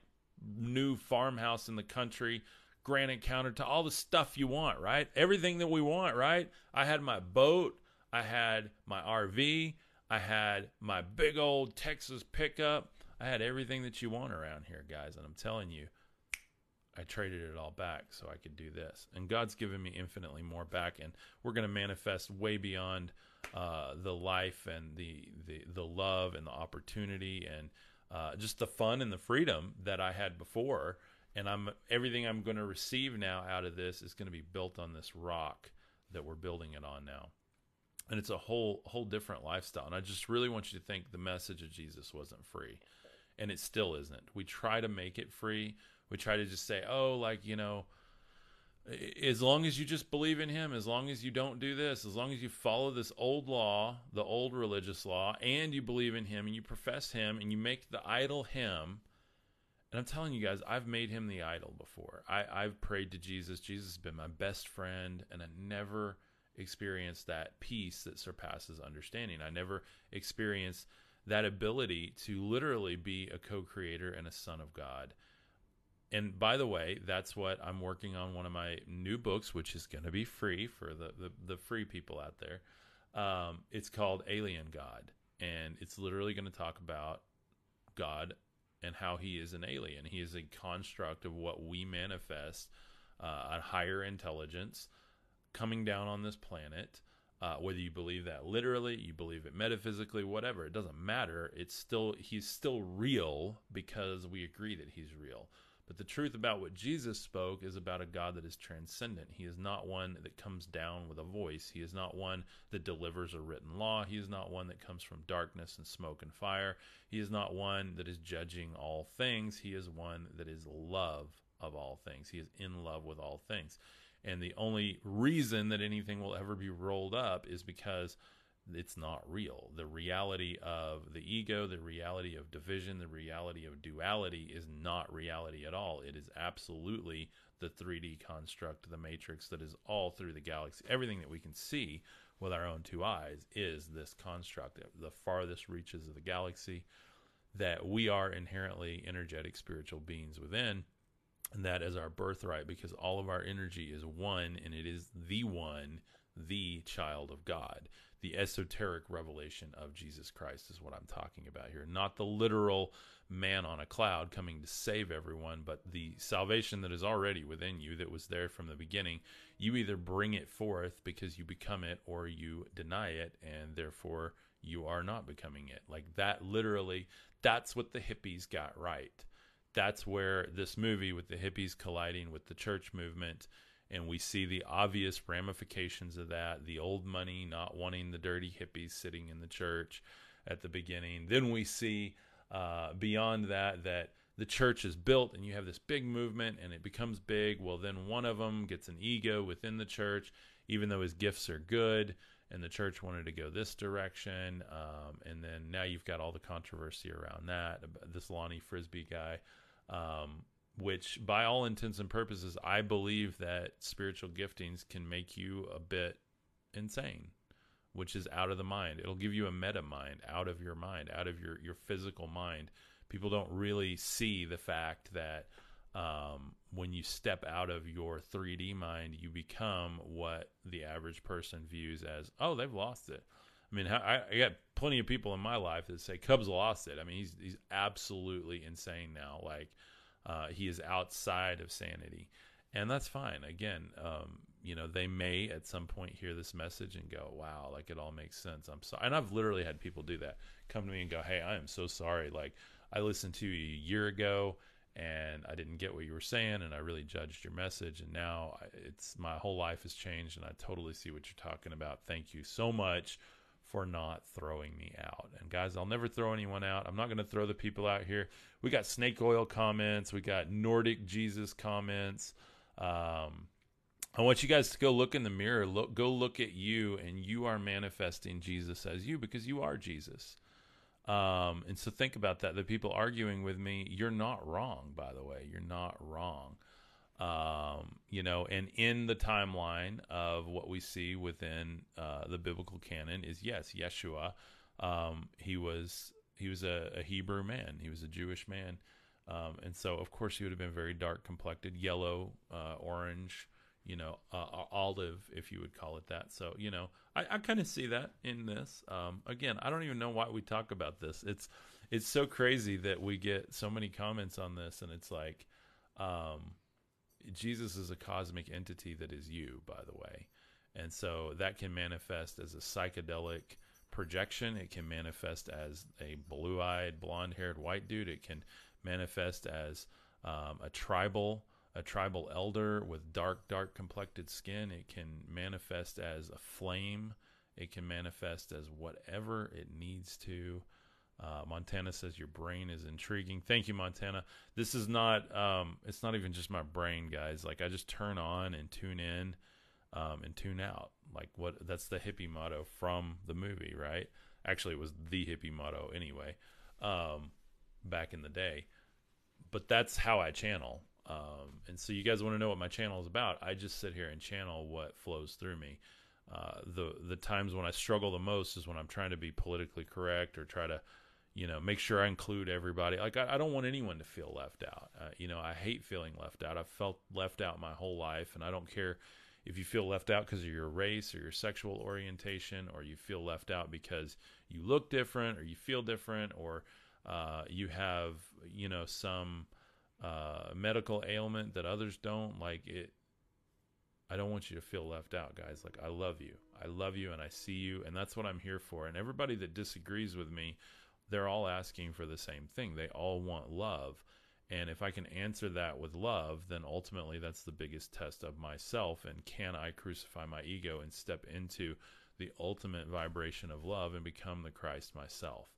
new farmhouse in the country, granite countertop, all the stuff you want, right? Everything that we want, right? I had my boat. I had my R V. I had my big old Texas pickup. I had everything that you want around here, guys. And I'm telling you, I traded it all back so I could do this. And God's given me infinitely more back. And we're going to manifest way beyond uh, the life and the, the, the love and the opportunity and uh, just the fun and the freedom that I had before. And I'm everything I'm going to receive now out of this is going to be built on this rock that we're building it on now. And it's a whole, whole different lifestyle. And I just really want you to think the message of Jesus wasn't free. And it still isn't. We try to make it free. We try to just say, oh, like, you know, as long as you just believe in him, as long as you don't do this, as long as you follow this old law, the old religious law, and you believe in him and you profess him and you make the idol him. And I'm telling you guys, I've made him the idol before. I, I've prayed to Jesus. Jesus has been my best friend, and I never experienced that peace that surpasses understanding. I never experienced that ability to literally be a co-creator and a son of God. And by the way, that's what I'm working on one of my new books, which is going to be free for the, the, the free people out there. Um, it's called Alien God. And it's literally going to talk about God and how he is an alien. He is a construct of what we manifest, uh, a higher intelligence coming down on this planet. Uh, whether you believe that literally, you believe it metaphysically, whatever, it doesn't matter. It's still, he's still real because we agree that he's real. But the truth about what Jesus spoke is about a God that is transcendent. He is not one that comes down with a voice. He is not one that delivers a written law. He is not one that comes from darkness and smoke and fire. He is not one that is judging all things. He is one that is love of all things. He is in love with all things. And the only reason that anything will ever be rolled up is because it's not real. The reality of the ego, the reality of division, the reality of duality is not reality at all. It is absolutely the three D construct, the matrix that is all through the galaxy. Everything that we can see with our own two eyes is this construct, the farthest reaches of the galaxy, that we are inherently energetic spiritual beings within. And that is our birthright, because all of our energy is one, and it is the one, the child of God. The esoteric revelation of Jesus Christ is what I'm talking about here. Not the literal man on a cloud coming to save everyone, but the salvation that is already within you, that was there from the beginning. You either bring it forth because you become it, or you deny it, and therefore you are not becoming it. Like that literally, that's what the hippies got right. That's where this movie with the hippies colliding with the church movement, and we see the obvious ramifications of that, the old money not wanting the dirty hippies sitting in the church at the beginning. Then we see uh, beyond that, that the church is built and you have this big movement and it becomes big. Well, then one of them gets an ego within the church, even though his gifts are good, and the church wanted to go this direction. Um, and then now you've got all the controversy around that, this Lonnie Frisbee guy, um, which by all intents and purposes, I believe that spiritual giftings can make you a bit insane, which is out of the mind. It'll give you a meta mind, out of your mind, out of your, your physical mind. People don't really see the fact that um, when you step out of your three D mind, you become what the average person views as, oh, they've lost it. I mean, I, I got plenty of people in my life that say Cub's lost it. I mean, he's, he's absolutely insane now. Like, Uh, he is outside of sanity, and that's fine. Again, um, you know, they may at some point hear this message and go, wow, like it all makes sense. I'm sorry. And I've literally had people do that, come to me and go, hey, I am so sorry. Like I listened to you a year ago and I didn't get what you were saying, and I really judged your message. And now it's, my whole life has changed, and I totally see what you're talking about. Thank you so much for not throwing me out. And guys, I'll never throw anyone out. I'm not going to throw the people out here. We got snake oil comments. We got Nordic Jesus comments. Um, I want you guys to go look in the mirror. Look, go look at you, and you are manifesting Jesus as you, because you are Jesus. Um, and so think about that. The people arguing with me, you're not wrong, by the way. You're not wrong. Um, you know, and in the timeline of what we see within, uh, the biblical canon is, yes, Yeshua. Um, he was, he was a, a Hebrew man. He was a Jewish man. Um, and so of course he would have been very dark complected, yellow, uh, orange, you know, uh, olive, if you would call it that. So, you know, I, I kind of see that in this. Um, again, I don't even know why we talk about this. It's, it's so crazy that we get so many comments on this, and it's like, um, Jesus is a cosmic entity that is you, by the way. And so that can manifest as a psychedelic projection. It can manifest as a blue-eyed, blonde-haired white dude. It can manifest as um, a tribal, a tribal elder with dark, dark complected skin. It can manifest as a flame. It can manifest as whatever it needs to. Uh, Montana says your brain is intriguing. Thank you, Montana. This is not, um, it's not even just my brain, guys. Like I just turn on and tune in, um, and tune out. Like what, that's the hippie motto from the movie, right? Actually, it was the hippie motto anyway, um, back in the day, but that's how I channel. Um, and so you guys want to know what my channel is about. I just sit here and channel what flows through me. Uh, the, the times when I struggle the most is when I'm trying to be politically correct or try to, you know, make sure I include everybody. Like, I, I don't want anyone to feel left out. Uh, you know, I hate feeling left out. I've felt left out my whole life, and I don't care if you feel left out because of your race or your sexual orientation, or you feel left out because you look different or you feel different, or uh, you have, you know, some uh, medical ailment that others don't. Like, it, I don't want you to feel left out, guys. Like, I love you. I love you, and I see you, and that's what I'm here for. And everybody that disagrees with me, they're all asking for the same thing. They all want love. And if I can answer that with love, then ultimately that's the biggest test of myself. And can I crucify my ego and step into the ultimate vibration of love and become the Christ myself?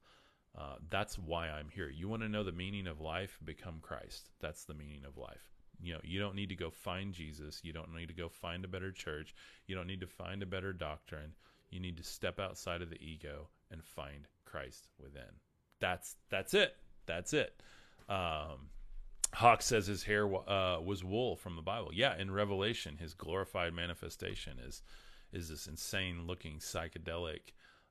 Uh, that's why I'm here. You want to know the meaning of life? Become Christ. That's the meaning of life. You know, you don't need to go find Jesus. You don't need to go find a better church. You don't need to find a better doctrine. You need to step outside of the ego and find Christ within. That's that's it. That's it. Um, Hawk says his hair uh, was wool from the Bible. Yeah, in Revelation, his glorified manifestation is is this insane-looking psychedelic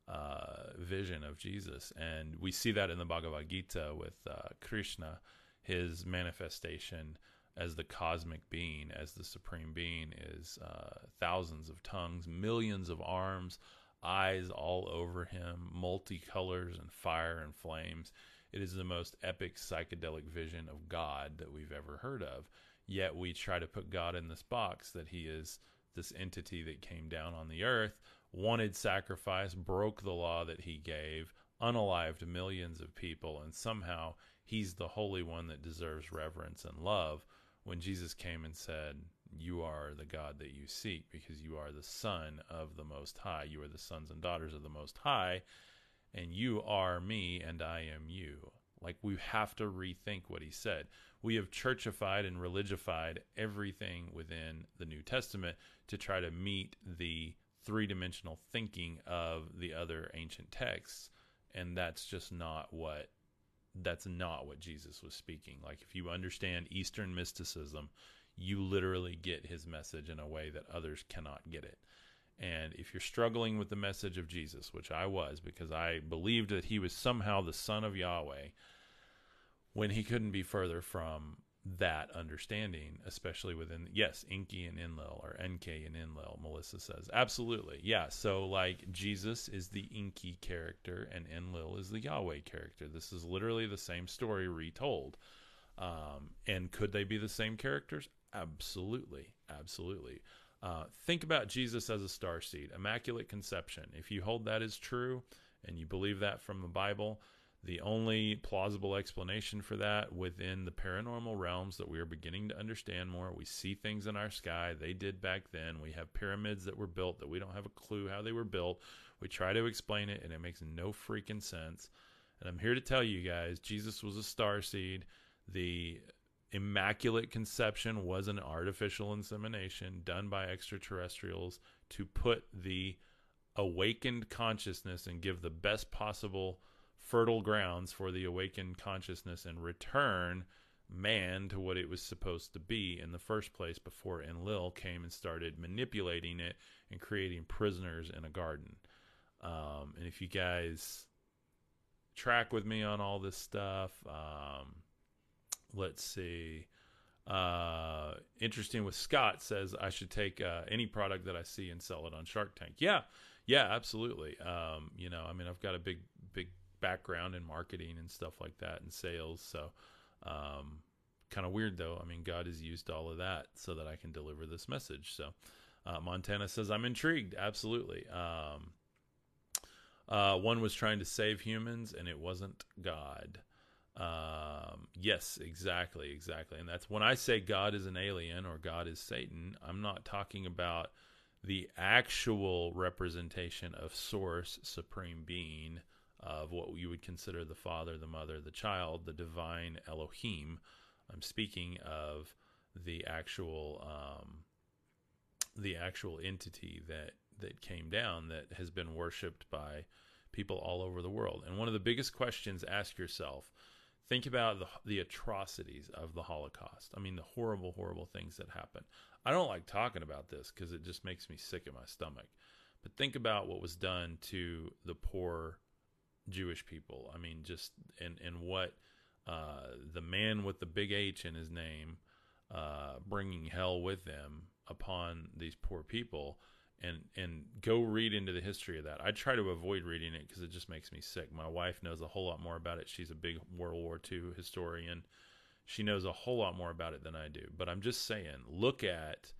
uh, vision of Jesus. And we see that in the Bhagavad Gita with uh, Krishna, his manifestation as the cosmic being, as the supreme being, is uh, thousands of tongues, millions of arms, eyes all over him, multicolors and fire and flames. It is the most epic psychedelic vision of God that we've ever heard of. Yet we try to put God in this box that he is this entity that came down on the earth, wanted sacrifice, broke the law that he gave, unalived millions of people, and somehow he's the Holy One that deserves reverence and love, when Jesus came and said, you are the God that you seek because you are the Son of the Most High. You are the sons and daughters of the Most High, and you are me and I am you. Like, we have to rethink what he said. We have churchified and religified everything within the New Testament to try to meet the three-dimensional thinking of the other ancient texts, and that's just not what that's not what Jesus was speaking. Like, if you understand Eastern mysticism, you literally get his message in a way that others cannot get it. And if you're struggling with the message of Jesus, which I was, because I believed that he was somehow the Son of Yahweh, when he couldn't be further from that understanding, especially within, yes, Enki and Enlil, or N K and Enlil, Melissa says. Absolutely. Yeah, so like Jesus is the Enki character and Enlil is the Yahweh character. This is literally the same story retold. Um, and could they be the same characters? Absolutely. Absolutely. Uh, think about Jesus as a starseed, Immaculate Conception. If you hold that as true and you believe that from the Bible, the only plausible explanation for that within the paranormal realms that we are beginning to understand more, we see things in our sky. They did back then. We have pyramids that were built that we don't have a clue how they were built. We try to explain it and it makes no freaking sense. And I'm here to tell you guys, Jesus was a starseed. The Immaculate Conception was an artificial insemination done by extraterrestrials to put the awakened consciousness and give the best possible fertile grounds for the awakened consciousness and return man to what it was supposed to be in the first place, before Enlil came and started manipulating it and creating prisoners in a garden. Um, and if you guys track with me on all this stuff, um, let's see. Uh, interesting with Scott says, I should take uh, any product that I see and sell it on Shark Tank. Yeah, yeah, absolutely. Um, you know, I mean, I've got a big, big background in marketing and stuff like that and sales. So um, kind of weird, though. I mean, God has used all of that so that I can deliver this message. So uh, Montana says, I'm intrigued. Absolutely. Um, uh, one was trying to save humans and it wasn't God. Um, yes, exactly, exactly. And that's when I say God is an alien or God is Satan, I'm not talking about the actual representation of source, supreme being, of what you would consider the Father, the Mother, the Child, the divine Elohim. I'm speaking of the actual, um, the actual entity that, that came down, that has been worshipped by people all over the world. And one of the biggest questions, ask yourself, think about the, the atrocities of the Holocaust. I mean, the horrible, horrible things that happened. I don't like talking about this because it just makes me sick in my stomach. But think about what was done to the poor Jewish people. I mean, just and, and what uh, the man with the big H in his name, uh, bringing hell with them upon these poor people. And and go read into the history of that. I try to avoid reading it because it just makes me sick. My wife knows a whole lot more about it. She's a big World War Two historian. She knows a whole lot more about it than I do. But I'm just saying, look at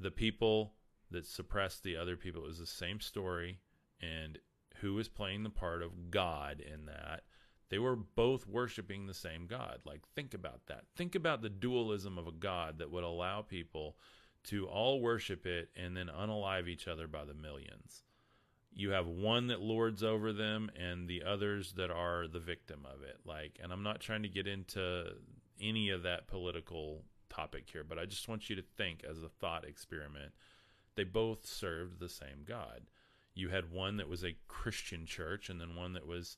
the people that suppressed the other people. It was the same story. And who was playing the part of God in that? They were both worshiping the same God. Like, think about that. Think about the dualism of a God that would allow people to all worship it and then unalive each other by the millions. You have one that lords over them and the others that are the victim of it. Like, and I'm not trying to get into any of that political topic here, but I just want you to think as a thought experiment, they both served the same God. you had one that was a Christian church and then one that was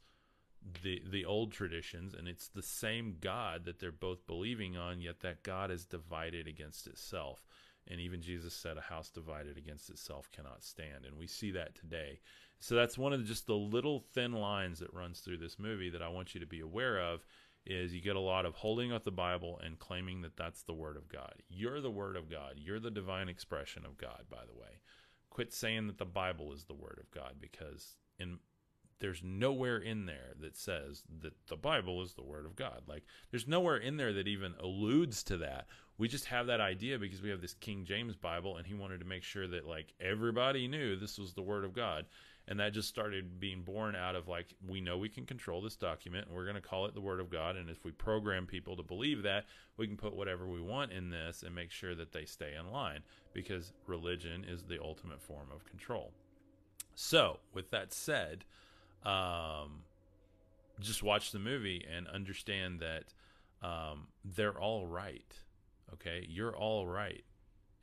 the the old traditions, and it's the same God that they're both believing on, yet that God is divided against itself. And even Jesus said, a house divided against itself cannot stand. And we see that today. So that's one of the, just the little thin lines that runs through this movie that I want you to be aware of, is you get a lot of holding up the Bible and claiming that that's the Word of God. You're the Word of God. You're the divine expression of God, by the way. Quit saying that the Bible is the Word of God, because in there's nowhere in there that says that the Bible is the Word of God. Like, there's nowhere in there that even alludes to that. We just have that idea because we have this King James Bible, and he wanted to make sure that, like, everybody knew this was the Word of God. And that just started being born out of, like, we know we can control this document, and we're going to call it the Word of God. And if we program people to believe that, we can put whatever we want in this and make sure that they stay in line, because religion is the ultimate form of control. So, with that said, Um, just watch the movie and understand that um, they're all right. Okay, you're all right,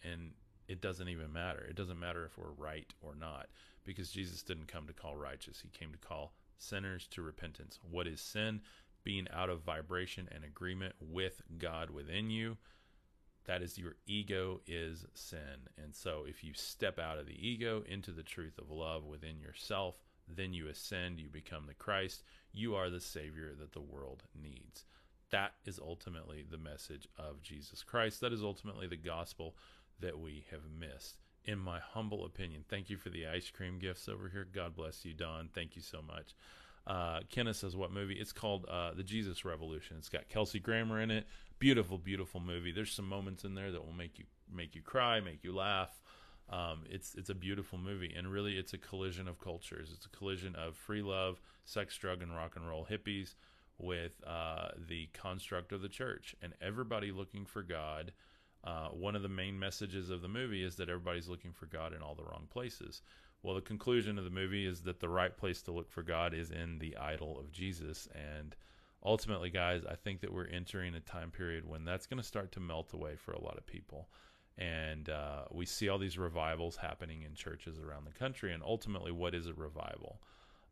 and it doesn't even matter. It doesn't matter if we're right or not, because Jesus didn't come to call righteous. He came to call sinners to repentance. What is sin? Being out of vibration and agreement with God within you. That is, your ego is sin. And so if you step out of the ego into the truth of love within yourself, then you ascend, you become the Christ, you are the Savior that the world needs. That is ultimately the message of Jesus Christ. That is ultimately the gospel that we have missed, in my humble opinion. Thank you for the ice cream gifts over here. God bless you, Don. Thank you so much. Uh, Kenneth says, what movie? It's called uh, The Jesus Revolution. It's got Kelsey Grammer in it. Beautiful, beautiful movie. There's some moments in there that will make you make you cry, make you laugh. Um, it's it's a beautiful movie, and really it's a collision of cultures. It's a collision of free love, sex, drug, and rock and roll hippies with uh, the construct of the church, and everybody looking for God. Uh, one of the main messages of the movie is that everybody's looking for God in all the wrong places. Well, the conclusion of the movie is that the right place to look for God is in the idol of Jesus. And ultimately, guys, I think that we're entering a time period when that's going to start to melt away for a lot of people. And uh, we see all these revivals happening in churches around the country. And ultimately, what is a revival?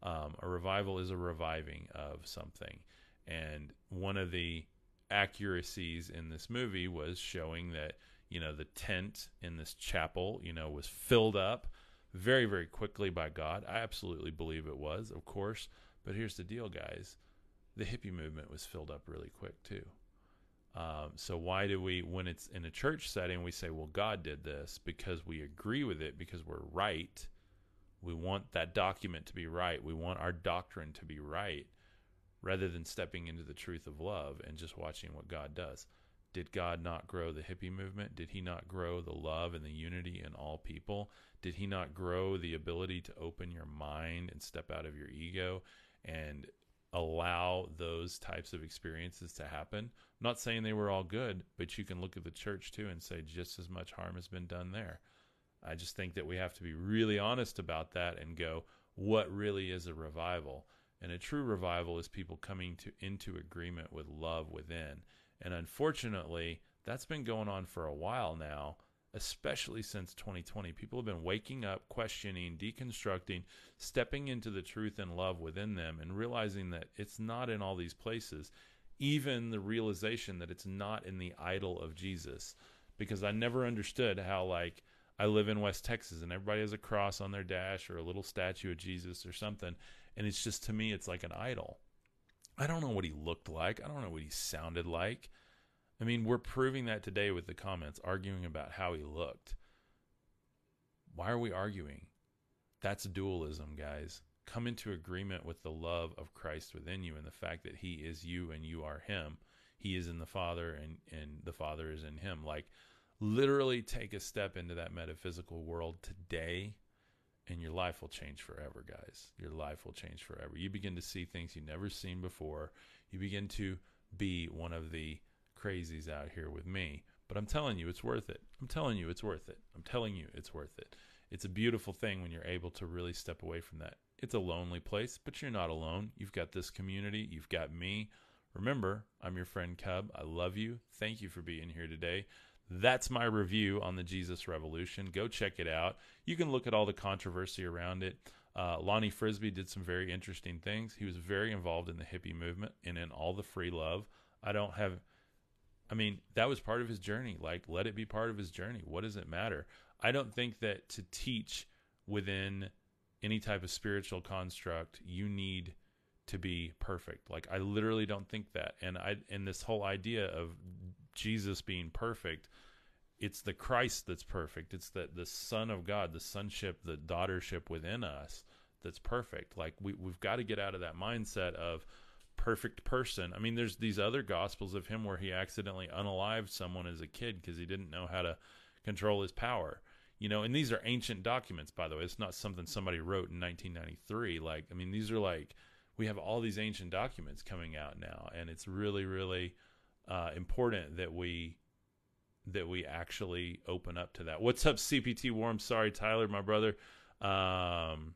Um, a revival is a reviving of something. And one of the accuracies in this movie was showing that, you know, the tent in this chapel, you know, was filled up very, very quickly by God. I absolutely believe it was, of course. But here's the deal, guys. The hippie movement was filled up really quick, too. Um, so why do we, when it's in a church setting, we say, well, God did this, because we agree with it, because we're right. We want that document to be right. We want our doctrine to be right, rather than stepping into the truth of love and just watching what God does. Did God not grow the hippie movement? Did he not grow the love and the unity in all people? Did he not grow the ability to open your mind and step out of your ego and allow those types of experiences to happen? I'm not saying they were all good, but you can look at the church too and say just as much harm has been done there. I just think that we have to be really honest about that and go, what really is a revival? And a true revival is people coming to into agreement with love within. And unfortunately, that's been going on for a while now, especially since twenty twenty. People have been waking up, questioning, deconstructing, stepping into the truth and love within them, and realizing that it's not in all these places. Even the realization that it's not in the idol of Jesus. Because I never understood how, like, I live in West Texas and everybody has a cross on their dash or a little statue of Jesus or something, and it's just, to me, it's like an idol. I don't know what he looked like. I don't know what he sounded like. I mean, we're proving that today with the comments, arguing about how he looked. Why are we arguing? That's dualism, guys. Come into agreement with the love of Christ within you and the fact that he is you and you are him. He is in the Father and, and the Father is in him. Like, literally take a step into that metaphysical world today, and your life will change forever, guys. Your life will change forever. You begin to see things you've never seen before. You begin to be one of the crazies out here with me, but I'm telling you, it's worth it. I'm telling you, it's worth it. I'm telling you, it's worth it. It's a beautiful thing when you're able to really step away from that. It's a lonely place, but you're not alone. You've got this community. You've got me. Remember, I'm your friend Cub. I love you. Thank you for being here today. That's my review on the Jesus Revolution. Go check it out. You can look at all the controversy around it. Uh, Lonnie Frisbee did some very interesting things. He was very involved in the hippie movement and in all the free love. I don't have, I mean, that was part of his journey. Like, let it be part of his journey. What does it matter? I don't think that to teach within any type of spiritual construct, you need to be perfect. Like, I literally don't think that. And I, and this whole idea of Jesus being perfect, it's the Christ that's perfect. It's the, the Son of God, the sonship, the daughtership within us that's perfect. Like, we, we've got to get out of that mindset of perfect person. I mean, there's these other gospels of him where he accidentally unalived someone as a kid because he didn't know how to control his power. You know, and these are ancient documents, by the way. It's not something somebody wrote in nineteen ninety-three. Like, I mean, these are like, we have all these ancient documents coming out now, and it's really, really uh, important that we... that we actually open up to that. What's up, C P T Warm? Sorry, Tyler, my brother. Um,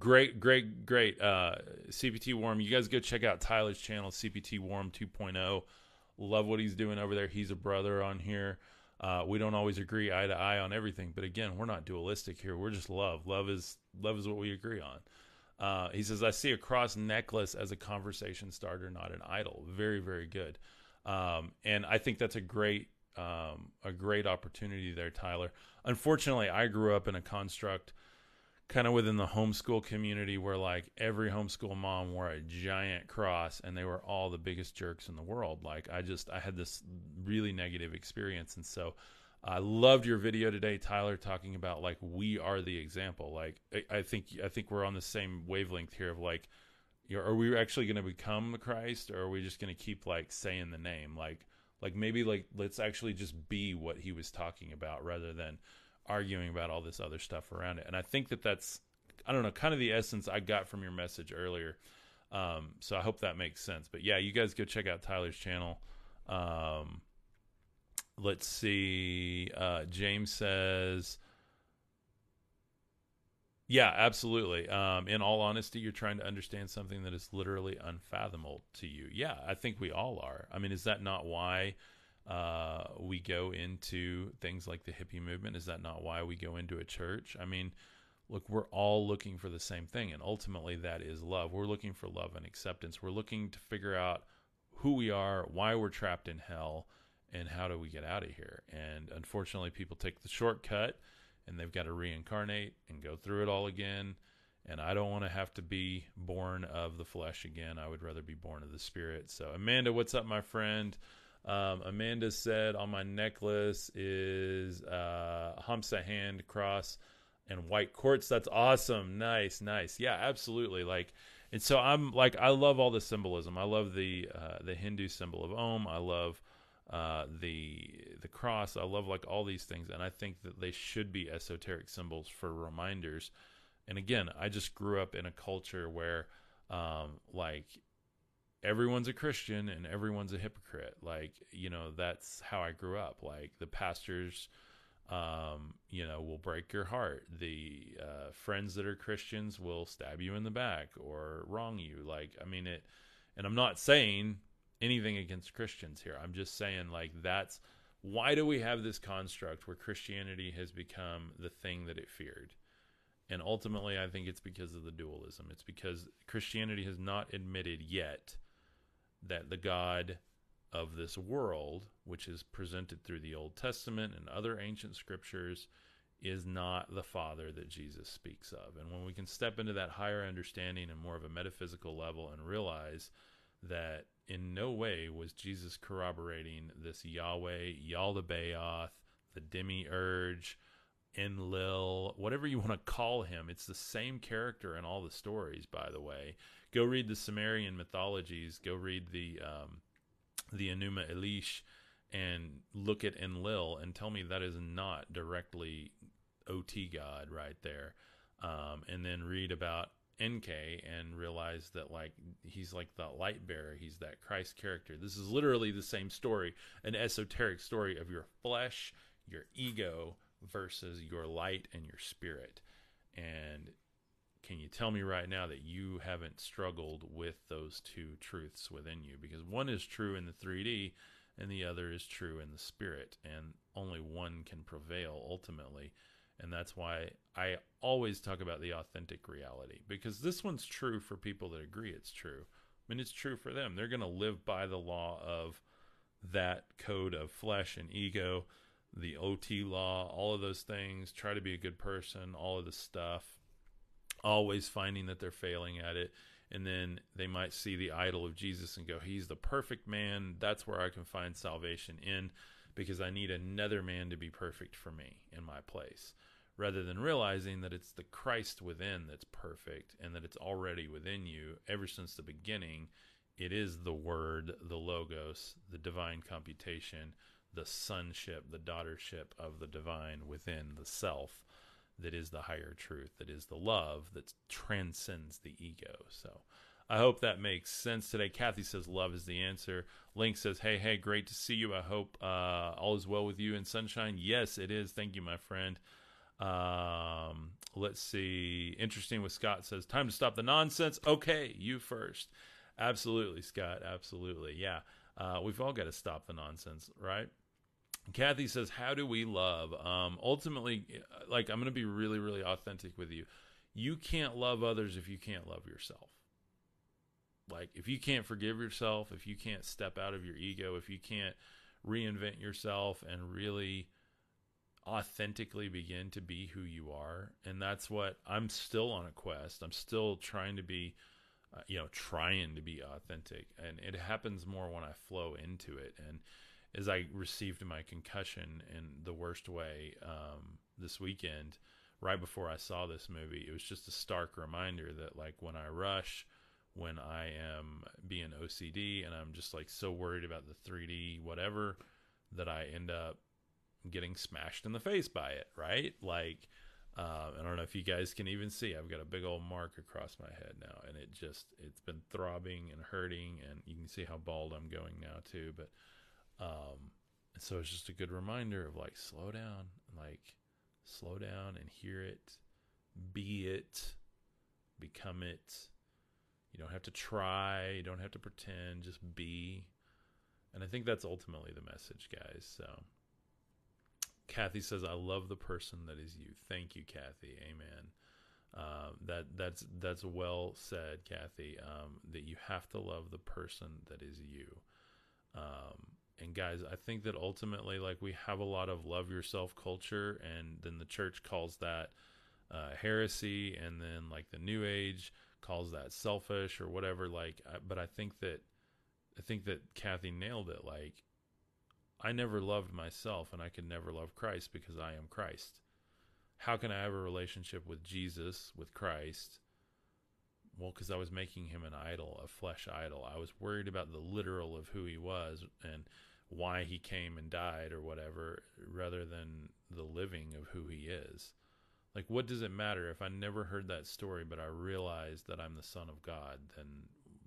great, great, great. Uh, C P T Warm, you guys go check out Tyler's channel, C P T Warm two point oh. Love what he's doing over there. He's a brother on here. Uh, we don't always agree eye to eye on everything, but again, we're not dualistic here. We're just love. Love is love is what we agree on. Uh, he says, I see a cross necklace as a conversation starter, not an idol. Very, very good. Um, and I think that's a great, um, a great opportunity there, Tyler. Unfortunately, I grew up in a construct kind of within the homeschool community where like every homeschool mom wore a giant cross and they were all the biggest jerks in the world. Like I just, I had this really negative experience. And so I loved your video today, Tyler, talking about like, we are the example. Like, I, I think, I think we're on the same wavelength here of like, are we actually going to become the Christ, or are we just going to keep like saying the name? Like, like maybe like, let's actually just be what he was talking about rather than arguing about all this other stuff around it. And I think that that's, I don't know, kind of the essence I got from your message earlier. Um, so I hope that makes sense, but yeah, you guys go check out Tyler's channel. Um, let's see. Uh, James says, yeah, absolutely. Um, in all honesty, you're trying to understand something that is literally unfathomable to you. Yeah, I think we all are. I mean, is that not why uh, we go into things like the hippie movement? Is that not why we go into a church? I mean, look, we're all looking for the same thing, and ultimately that is love. We're looking for love and acceptance. We're looking to figure out who we are, why we're trapped in hell, and how do we get out of here? And unfortunately, people take the shortcut, and they've got to reincarnate and go through it all again. And I don't want to have to be born of the flesh again. I would rather be born of the spirit. So Amanda, what's up, my friend? Um, Amanda said on my necklace is uh, Hamsa hand cross and white quartz. That's awesome. Nice, nice. Yeah, absolutely. Like, and so I'm like, I love all the symbolism. I love the, uh, the Hindu symbol of Om. I love Uh, the the cross. I love like all these things, and I think that they should be esoteric symbols for reminders. And again, I just grew up in a culture where um, like everyone's a Christian and everyone's a hypocrite. Like, you know, that's how I grew up. Like the pastors, um, you know, will break your heart. The uh, friends that are Christians will stab you in the back or wrong you. Like, I mean it, and I'm not saying anything against Christians here. I'm just saying, like, that's why do we have this construct where Christianity has become the thing that it feared? And ultimately, I think it's because of the dualism. It's because Christianity has not admitted yet that the God of this world, which is presented through the Old Testament and other ancient scriptures, is not the Father that Jesus speaks of. And when we can step into that higher understanding and more of a metaphysical level and realize that in no way was Jesus corroborating this Yahweh, Yaldabaoth, the Demiurge, Enlil, whatever you want to call him. It's the same character in all the stories, by the way. Go read the Sumerian mythologies. Go read the um, the Enuma Elish and look at Enlil and tell me that is not directly O T God right there. Um, and then read about Enki and realize that like he's like the light bearer, he's that Christ character. This is literally the same story, an esoteric story of your flesh, your ego versus your light and your spirit. And can you tell me right now that you haven't struggled with those two truths within you? Because one is true in the three D and the other is true in the spirit, and only one can prevail ultimately. And that's why I always talk about the authentic reality, because this one's true for people that agree it's true. I mean, it's true for them. They're going to live by the law of that code of flesh and ego, the O T law, all of those things, try to be a good person, all of the stuff, always finding that they're failing at it. And then they might see the idol of Jesus and go, he's the perfect man. That's where I can find salvation in, because I need another man to be perfect for me in my place, rather than realizing that it's the Christ within that's perfect, and that it's already within you ever since the beginning. It is the Word, the Logos, the divine computation, the sonship, the daughtership of the divine within the self, that is the higher truth, that is the love that transcends the ego. So I hope that makes sense today. Kathy says love is the answer. Link says, hey, hey, great to see you. I hope uh, all is well with you and sunshine. Yes, it is. Thank you, my friend. Um, let's see. Interesting with Scott says, time to stop the nonsense. Okay, you first. Absolutely, Scott. Absolutely. Yeah, uh, we've all got to stop the nonsense, right? Kathy says, how do we love? Um, ultimately, like, I'm going to be really, really authentic with you. You can't love others if you can't love yourself. Like, if you can't forgive yourself, if you can't step out of your ego, if you can't reinvent yourself and really authentically begin to be who you are. And that's what I'm still on a quest. I'm still trying to be, uh, you know, trying to be authentic. And it happens more when I flow into it. And as I received my concussion in the worst way um, this weekend, right before I saw this movie, it was just a stark reminder that, like, when I rush, when I am being O C D and I'm just like so worried about the three D whatever, that I end up getting smashed in the face by it, right? Like, um, I don't know if you guys can even see, I've got a big old mark across my head now, and it just, it's been throbbing and hurting, and you can see how bald I'm going now too. But um, so it's just a good reminder of, like, slow down, like slow down and hear it, be it, become it. You don't have to try. You don't have to pretend. Just be. And I think that's ultimately the message, guys. So Kathy says, I love the person that is you. Thank you, Kathy. Amen. Um, that that's, that's well said, Kathy, um, that you have to love the person that is you. Um, and guys, I think that ultimately, like, we have a lot of love yourself culture, and then the church calls that uh, heresy. And then, like, the New Age calls that selfish or whatever. Like, but I think that, I think that Kathy nailed it. Like, I never loved myself, and I could never love Christ, because I am Christ. How can I have a relationship with Jesus, with Christ? Well, because I was making him an idol, a flesh idol. I was worried about the literal of who he was and why he came and died or whatever, rather than the living of who he is. Like, what does it matter if I never heard that story, but I realized that I'm the Son of God? Then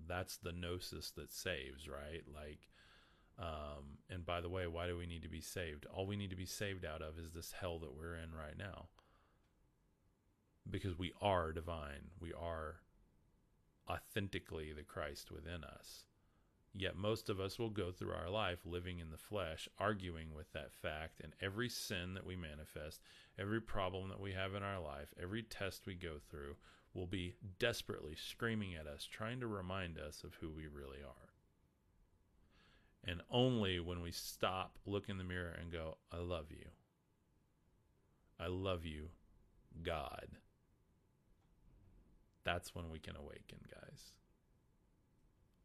that's the gnosis that saves, right? Like, um, and by the way, why do we need to be saved? All we need to be saved out of is this hell that we're in right now. Because we are divine. We are authentically the Christ within us. Yet most of us will go through our life living in the flesh, arguing with that fact, and every sin that we manifest, every problem that we have in our life, every test we go through will be desperately screaming at us, trying to remind us of who we really are. And only when we stop, look in the mirror, and go, I love you. I love you, God. That's when we can awaken, guys.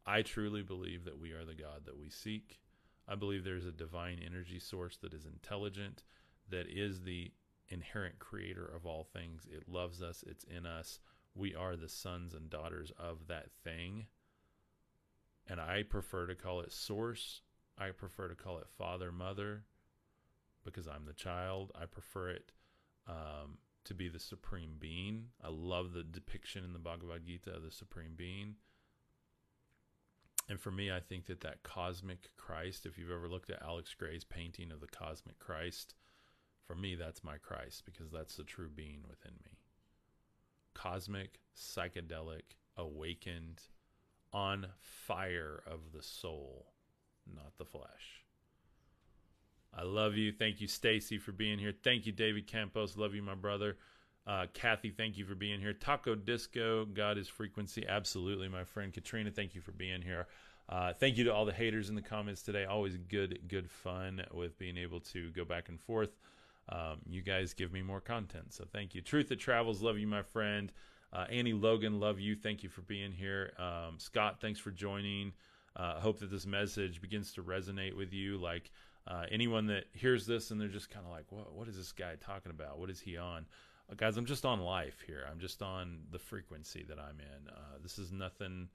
I truly believe that we are the God that we seek. I believe there's a divine energy source that is intelligent, that is the inherent creator of all things. It loves us. It's in us. We are the sons and daughters of that thing. And I prefer to call it source. I prefer to call it father, mother, because I'm the child. I prefer it um, to be the supreme being. I love the depiction in the Bhagavad Gita of the supreme being. And for me, I think that that cosmic Christ, if you've ever looked at Alex Gray's painting of the cosmic Christ, for me, that's my Christ, because that's the true being within me. Cosmic, psychedelic, awakened, on fire of the soul, not the flesh. I love you. Thank you, Stacy, for being here. Thank you, David Campos. Love you, my brother. Uh, Kathy, thank you for being here. Taco Disco, God is frequency. Absolutely, my friend. Katrina, thank you for being here. Uh, thank you to all the haters in the comments today. Always good, good fun with being able to go back and forth. Um, you guys give me more content, so thank you. Truth That Travels, love you, my friend. Uh, Annie Logan, love you. Thank you for being here. Um, Scott, thanks for joining. I uh, hope that this message begins to resonate with you. Like uh, anyone that hears this and they're just kind of like, whoa, what is this guy talking about? What is he on? Uh, guys, I'm just on life here. I'm just on the frequency that I'm in. Uh, this is nothing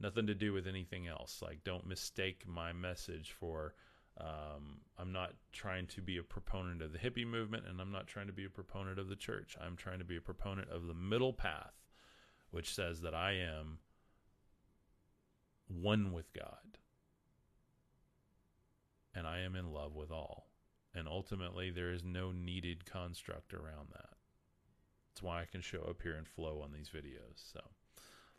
nothing to do with anything else. Like, don't mistake my message for um, I'm not trying to be a proponent of the hippie movement, and I'm not trying to be a proponent of the church. I'm trying to be a proponent of the middle path, which says that I am one with God, and I am in love with all, and ultimately there is no needed construct around that. That's why I can show up here and flow on these videos. So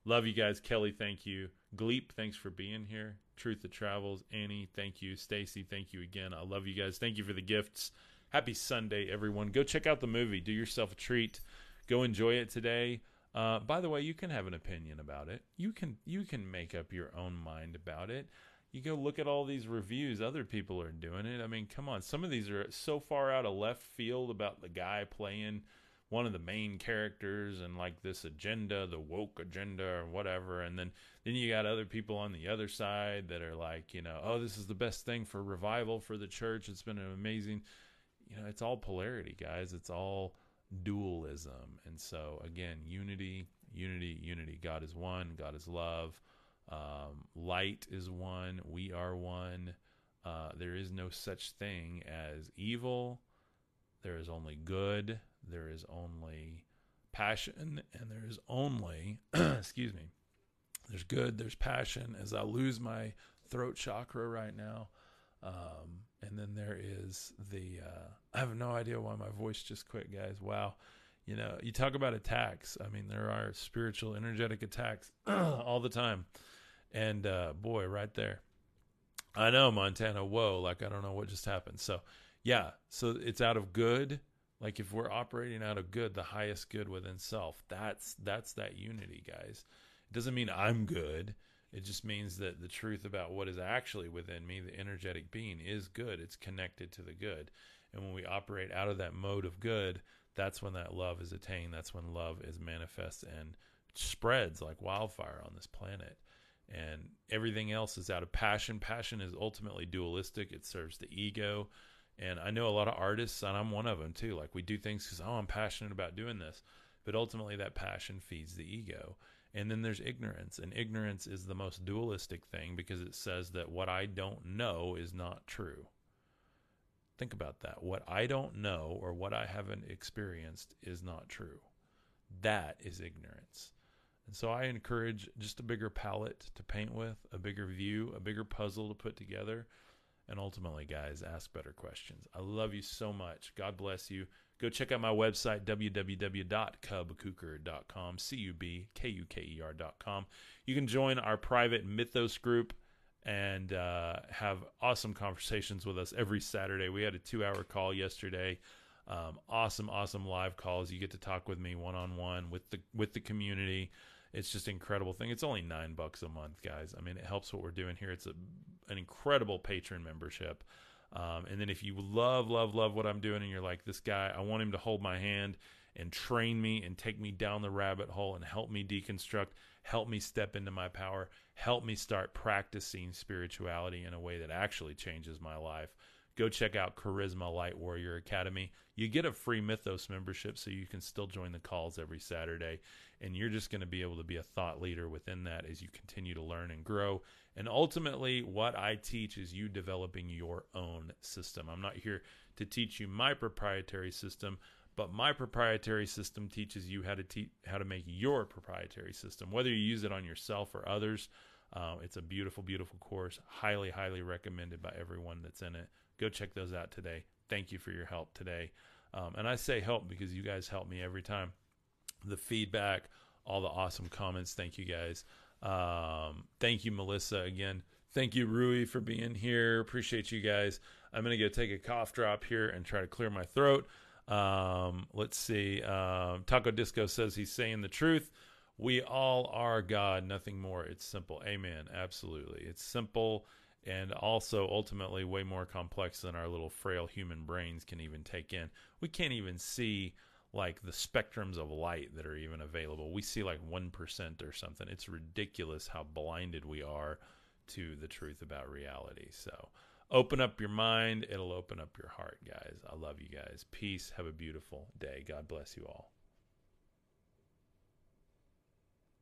love you guys. Kelly, thank you. Gleep, thanks for being here. Truth That Travels, Annie, thank you. Stacy, thank you again. I love you guys. Thank you for the gifts. Happy Sunday, everyone. Go check out the movie. Do yourself a treat. Go enjoy it today. Uh, by the way, you can have an opinion about it. You can you can make up your own mind about it. You go look at all these reviews. Other people are doing it. I mean, come on. Some of these are so far out of left field about the guy playing one of the main characters and like this agenda, the woke agenda or whatever. And then, then you got other people on the other side that are like, you know, oh, this is the best thing for revival for the church. It's been an amazing, you know, it's all polarity, guys. It's all dualism. And so again, unity, unity, unity. God is one. God is love. Um, light is one. We are one. Uh, there is no such thing as evil. There is only good. There is only passion, and there is only, excuse me, there's good, there's passion, as I lose my throat chakra right now. Um, and then there is the, uh, I have no idea why my voice just quit, guys. Wow. You know, you talk about attacks. I mean, there are spiritual, energetic attacks all the time. And, uh, boy, right there. I know, Montana. Whoa. Like, I don't know what just happened. So yeah. So it's out of good. Like, if we're operating out of good, the highest good within self, that's that's that unity, guys. It doesn't mean I'm good. It just means that the truth about what is actually within me, the energetic being, is good. It's connected to the good. And when we operate out of that mode of good, that's when that love is attained. That's when love is manifest and spreads like wildfire on this planet. And everything else is out of passion. Passion is ultimately dualistic. It serves the ego. And I know a lot of artists, and I'm one of them too. Like, we do things because, oh, I'm passionate about doing this. But ultimately that passion feeds the ego. And then there's ignorance. And ignorance is the most dualistic thing, because it says that what I don't know is not true. Think about that. What I don't know or what I haven't experienced is not true. That is ignorance. And so I encourage just a bigger palette to paint with, a bigger view, a bigger puzzle to put together. And ultimately, guys, ask better questions. I love you so much. God bless you. Go check out my website, w w w dot cub cooker dot com, C U B K U K E R dot com. You can join our private Mythos group and uh, have awesome conversations with us every Saturday. We had a two-hour call yesterday. Um, awesome, awesome live calls. You get to talk with me one-on-one with the with the community. It's just an incredible thing. It's only nine bucks a month, guys. I mean, it helps what we're doing here. It's a, an incredible Patreon membership. Um, and then if you love, love, love what I'm doing and you're like, this guy, I want him to hold my hand and train me and take me down the rabbit hole and help me deconstruct, help me step into my power, help me start practicing spirituality in a way that actually changes my life, go check out Charisma Light Warrior Academy. You get a free Mythos membership, so you can still join the calls every Saturday. And you're just going to be able to be a thought leader within that as you continue to learn and grow. And ultimately, what I teach is you developing your own system. I'm not here to teach you my proprietary system, but my proprietary system teaches you how to te- how to make your proprietary system, whether you use it on yourself or others. Uh, it's a beautiful, beautiful course. Highly, highly recommended by everyone that's in it. Go check those out today. Thank you for your help today. Um, and I say help because you guys help me every time. The feedback, all the awesome comments. Thank you guys. Um, thank you, Melissa, again Thank you, Rui, for being here. Appreciate you guys. I'm going to go take a cough drop here and try to clear my throat. Um, let's see. Um, Taco Disco says he's saying the truth. We all are God, nothing more. It's simple. Amen. Absolutely. It's simple and also ultimately way more complex than our little frail human brains can even take in. We can't even see like the spectrums of light that are even available. We see like one percent or something. It's ridiculous how blinded we are to the truth about reality. So open up your mind. It'll open up your heart, guys. I love you guys. Peace. Have a beautiful day. God bless you all.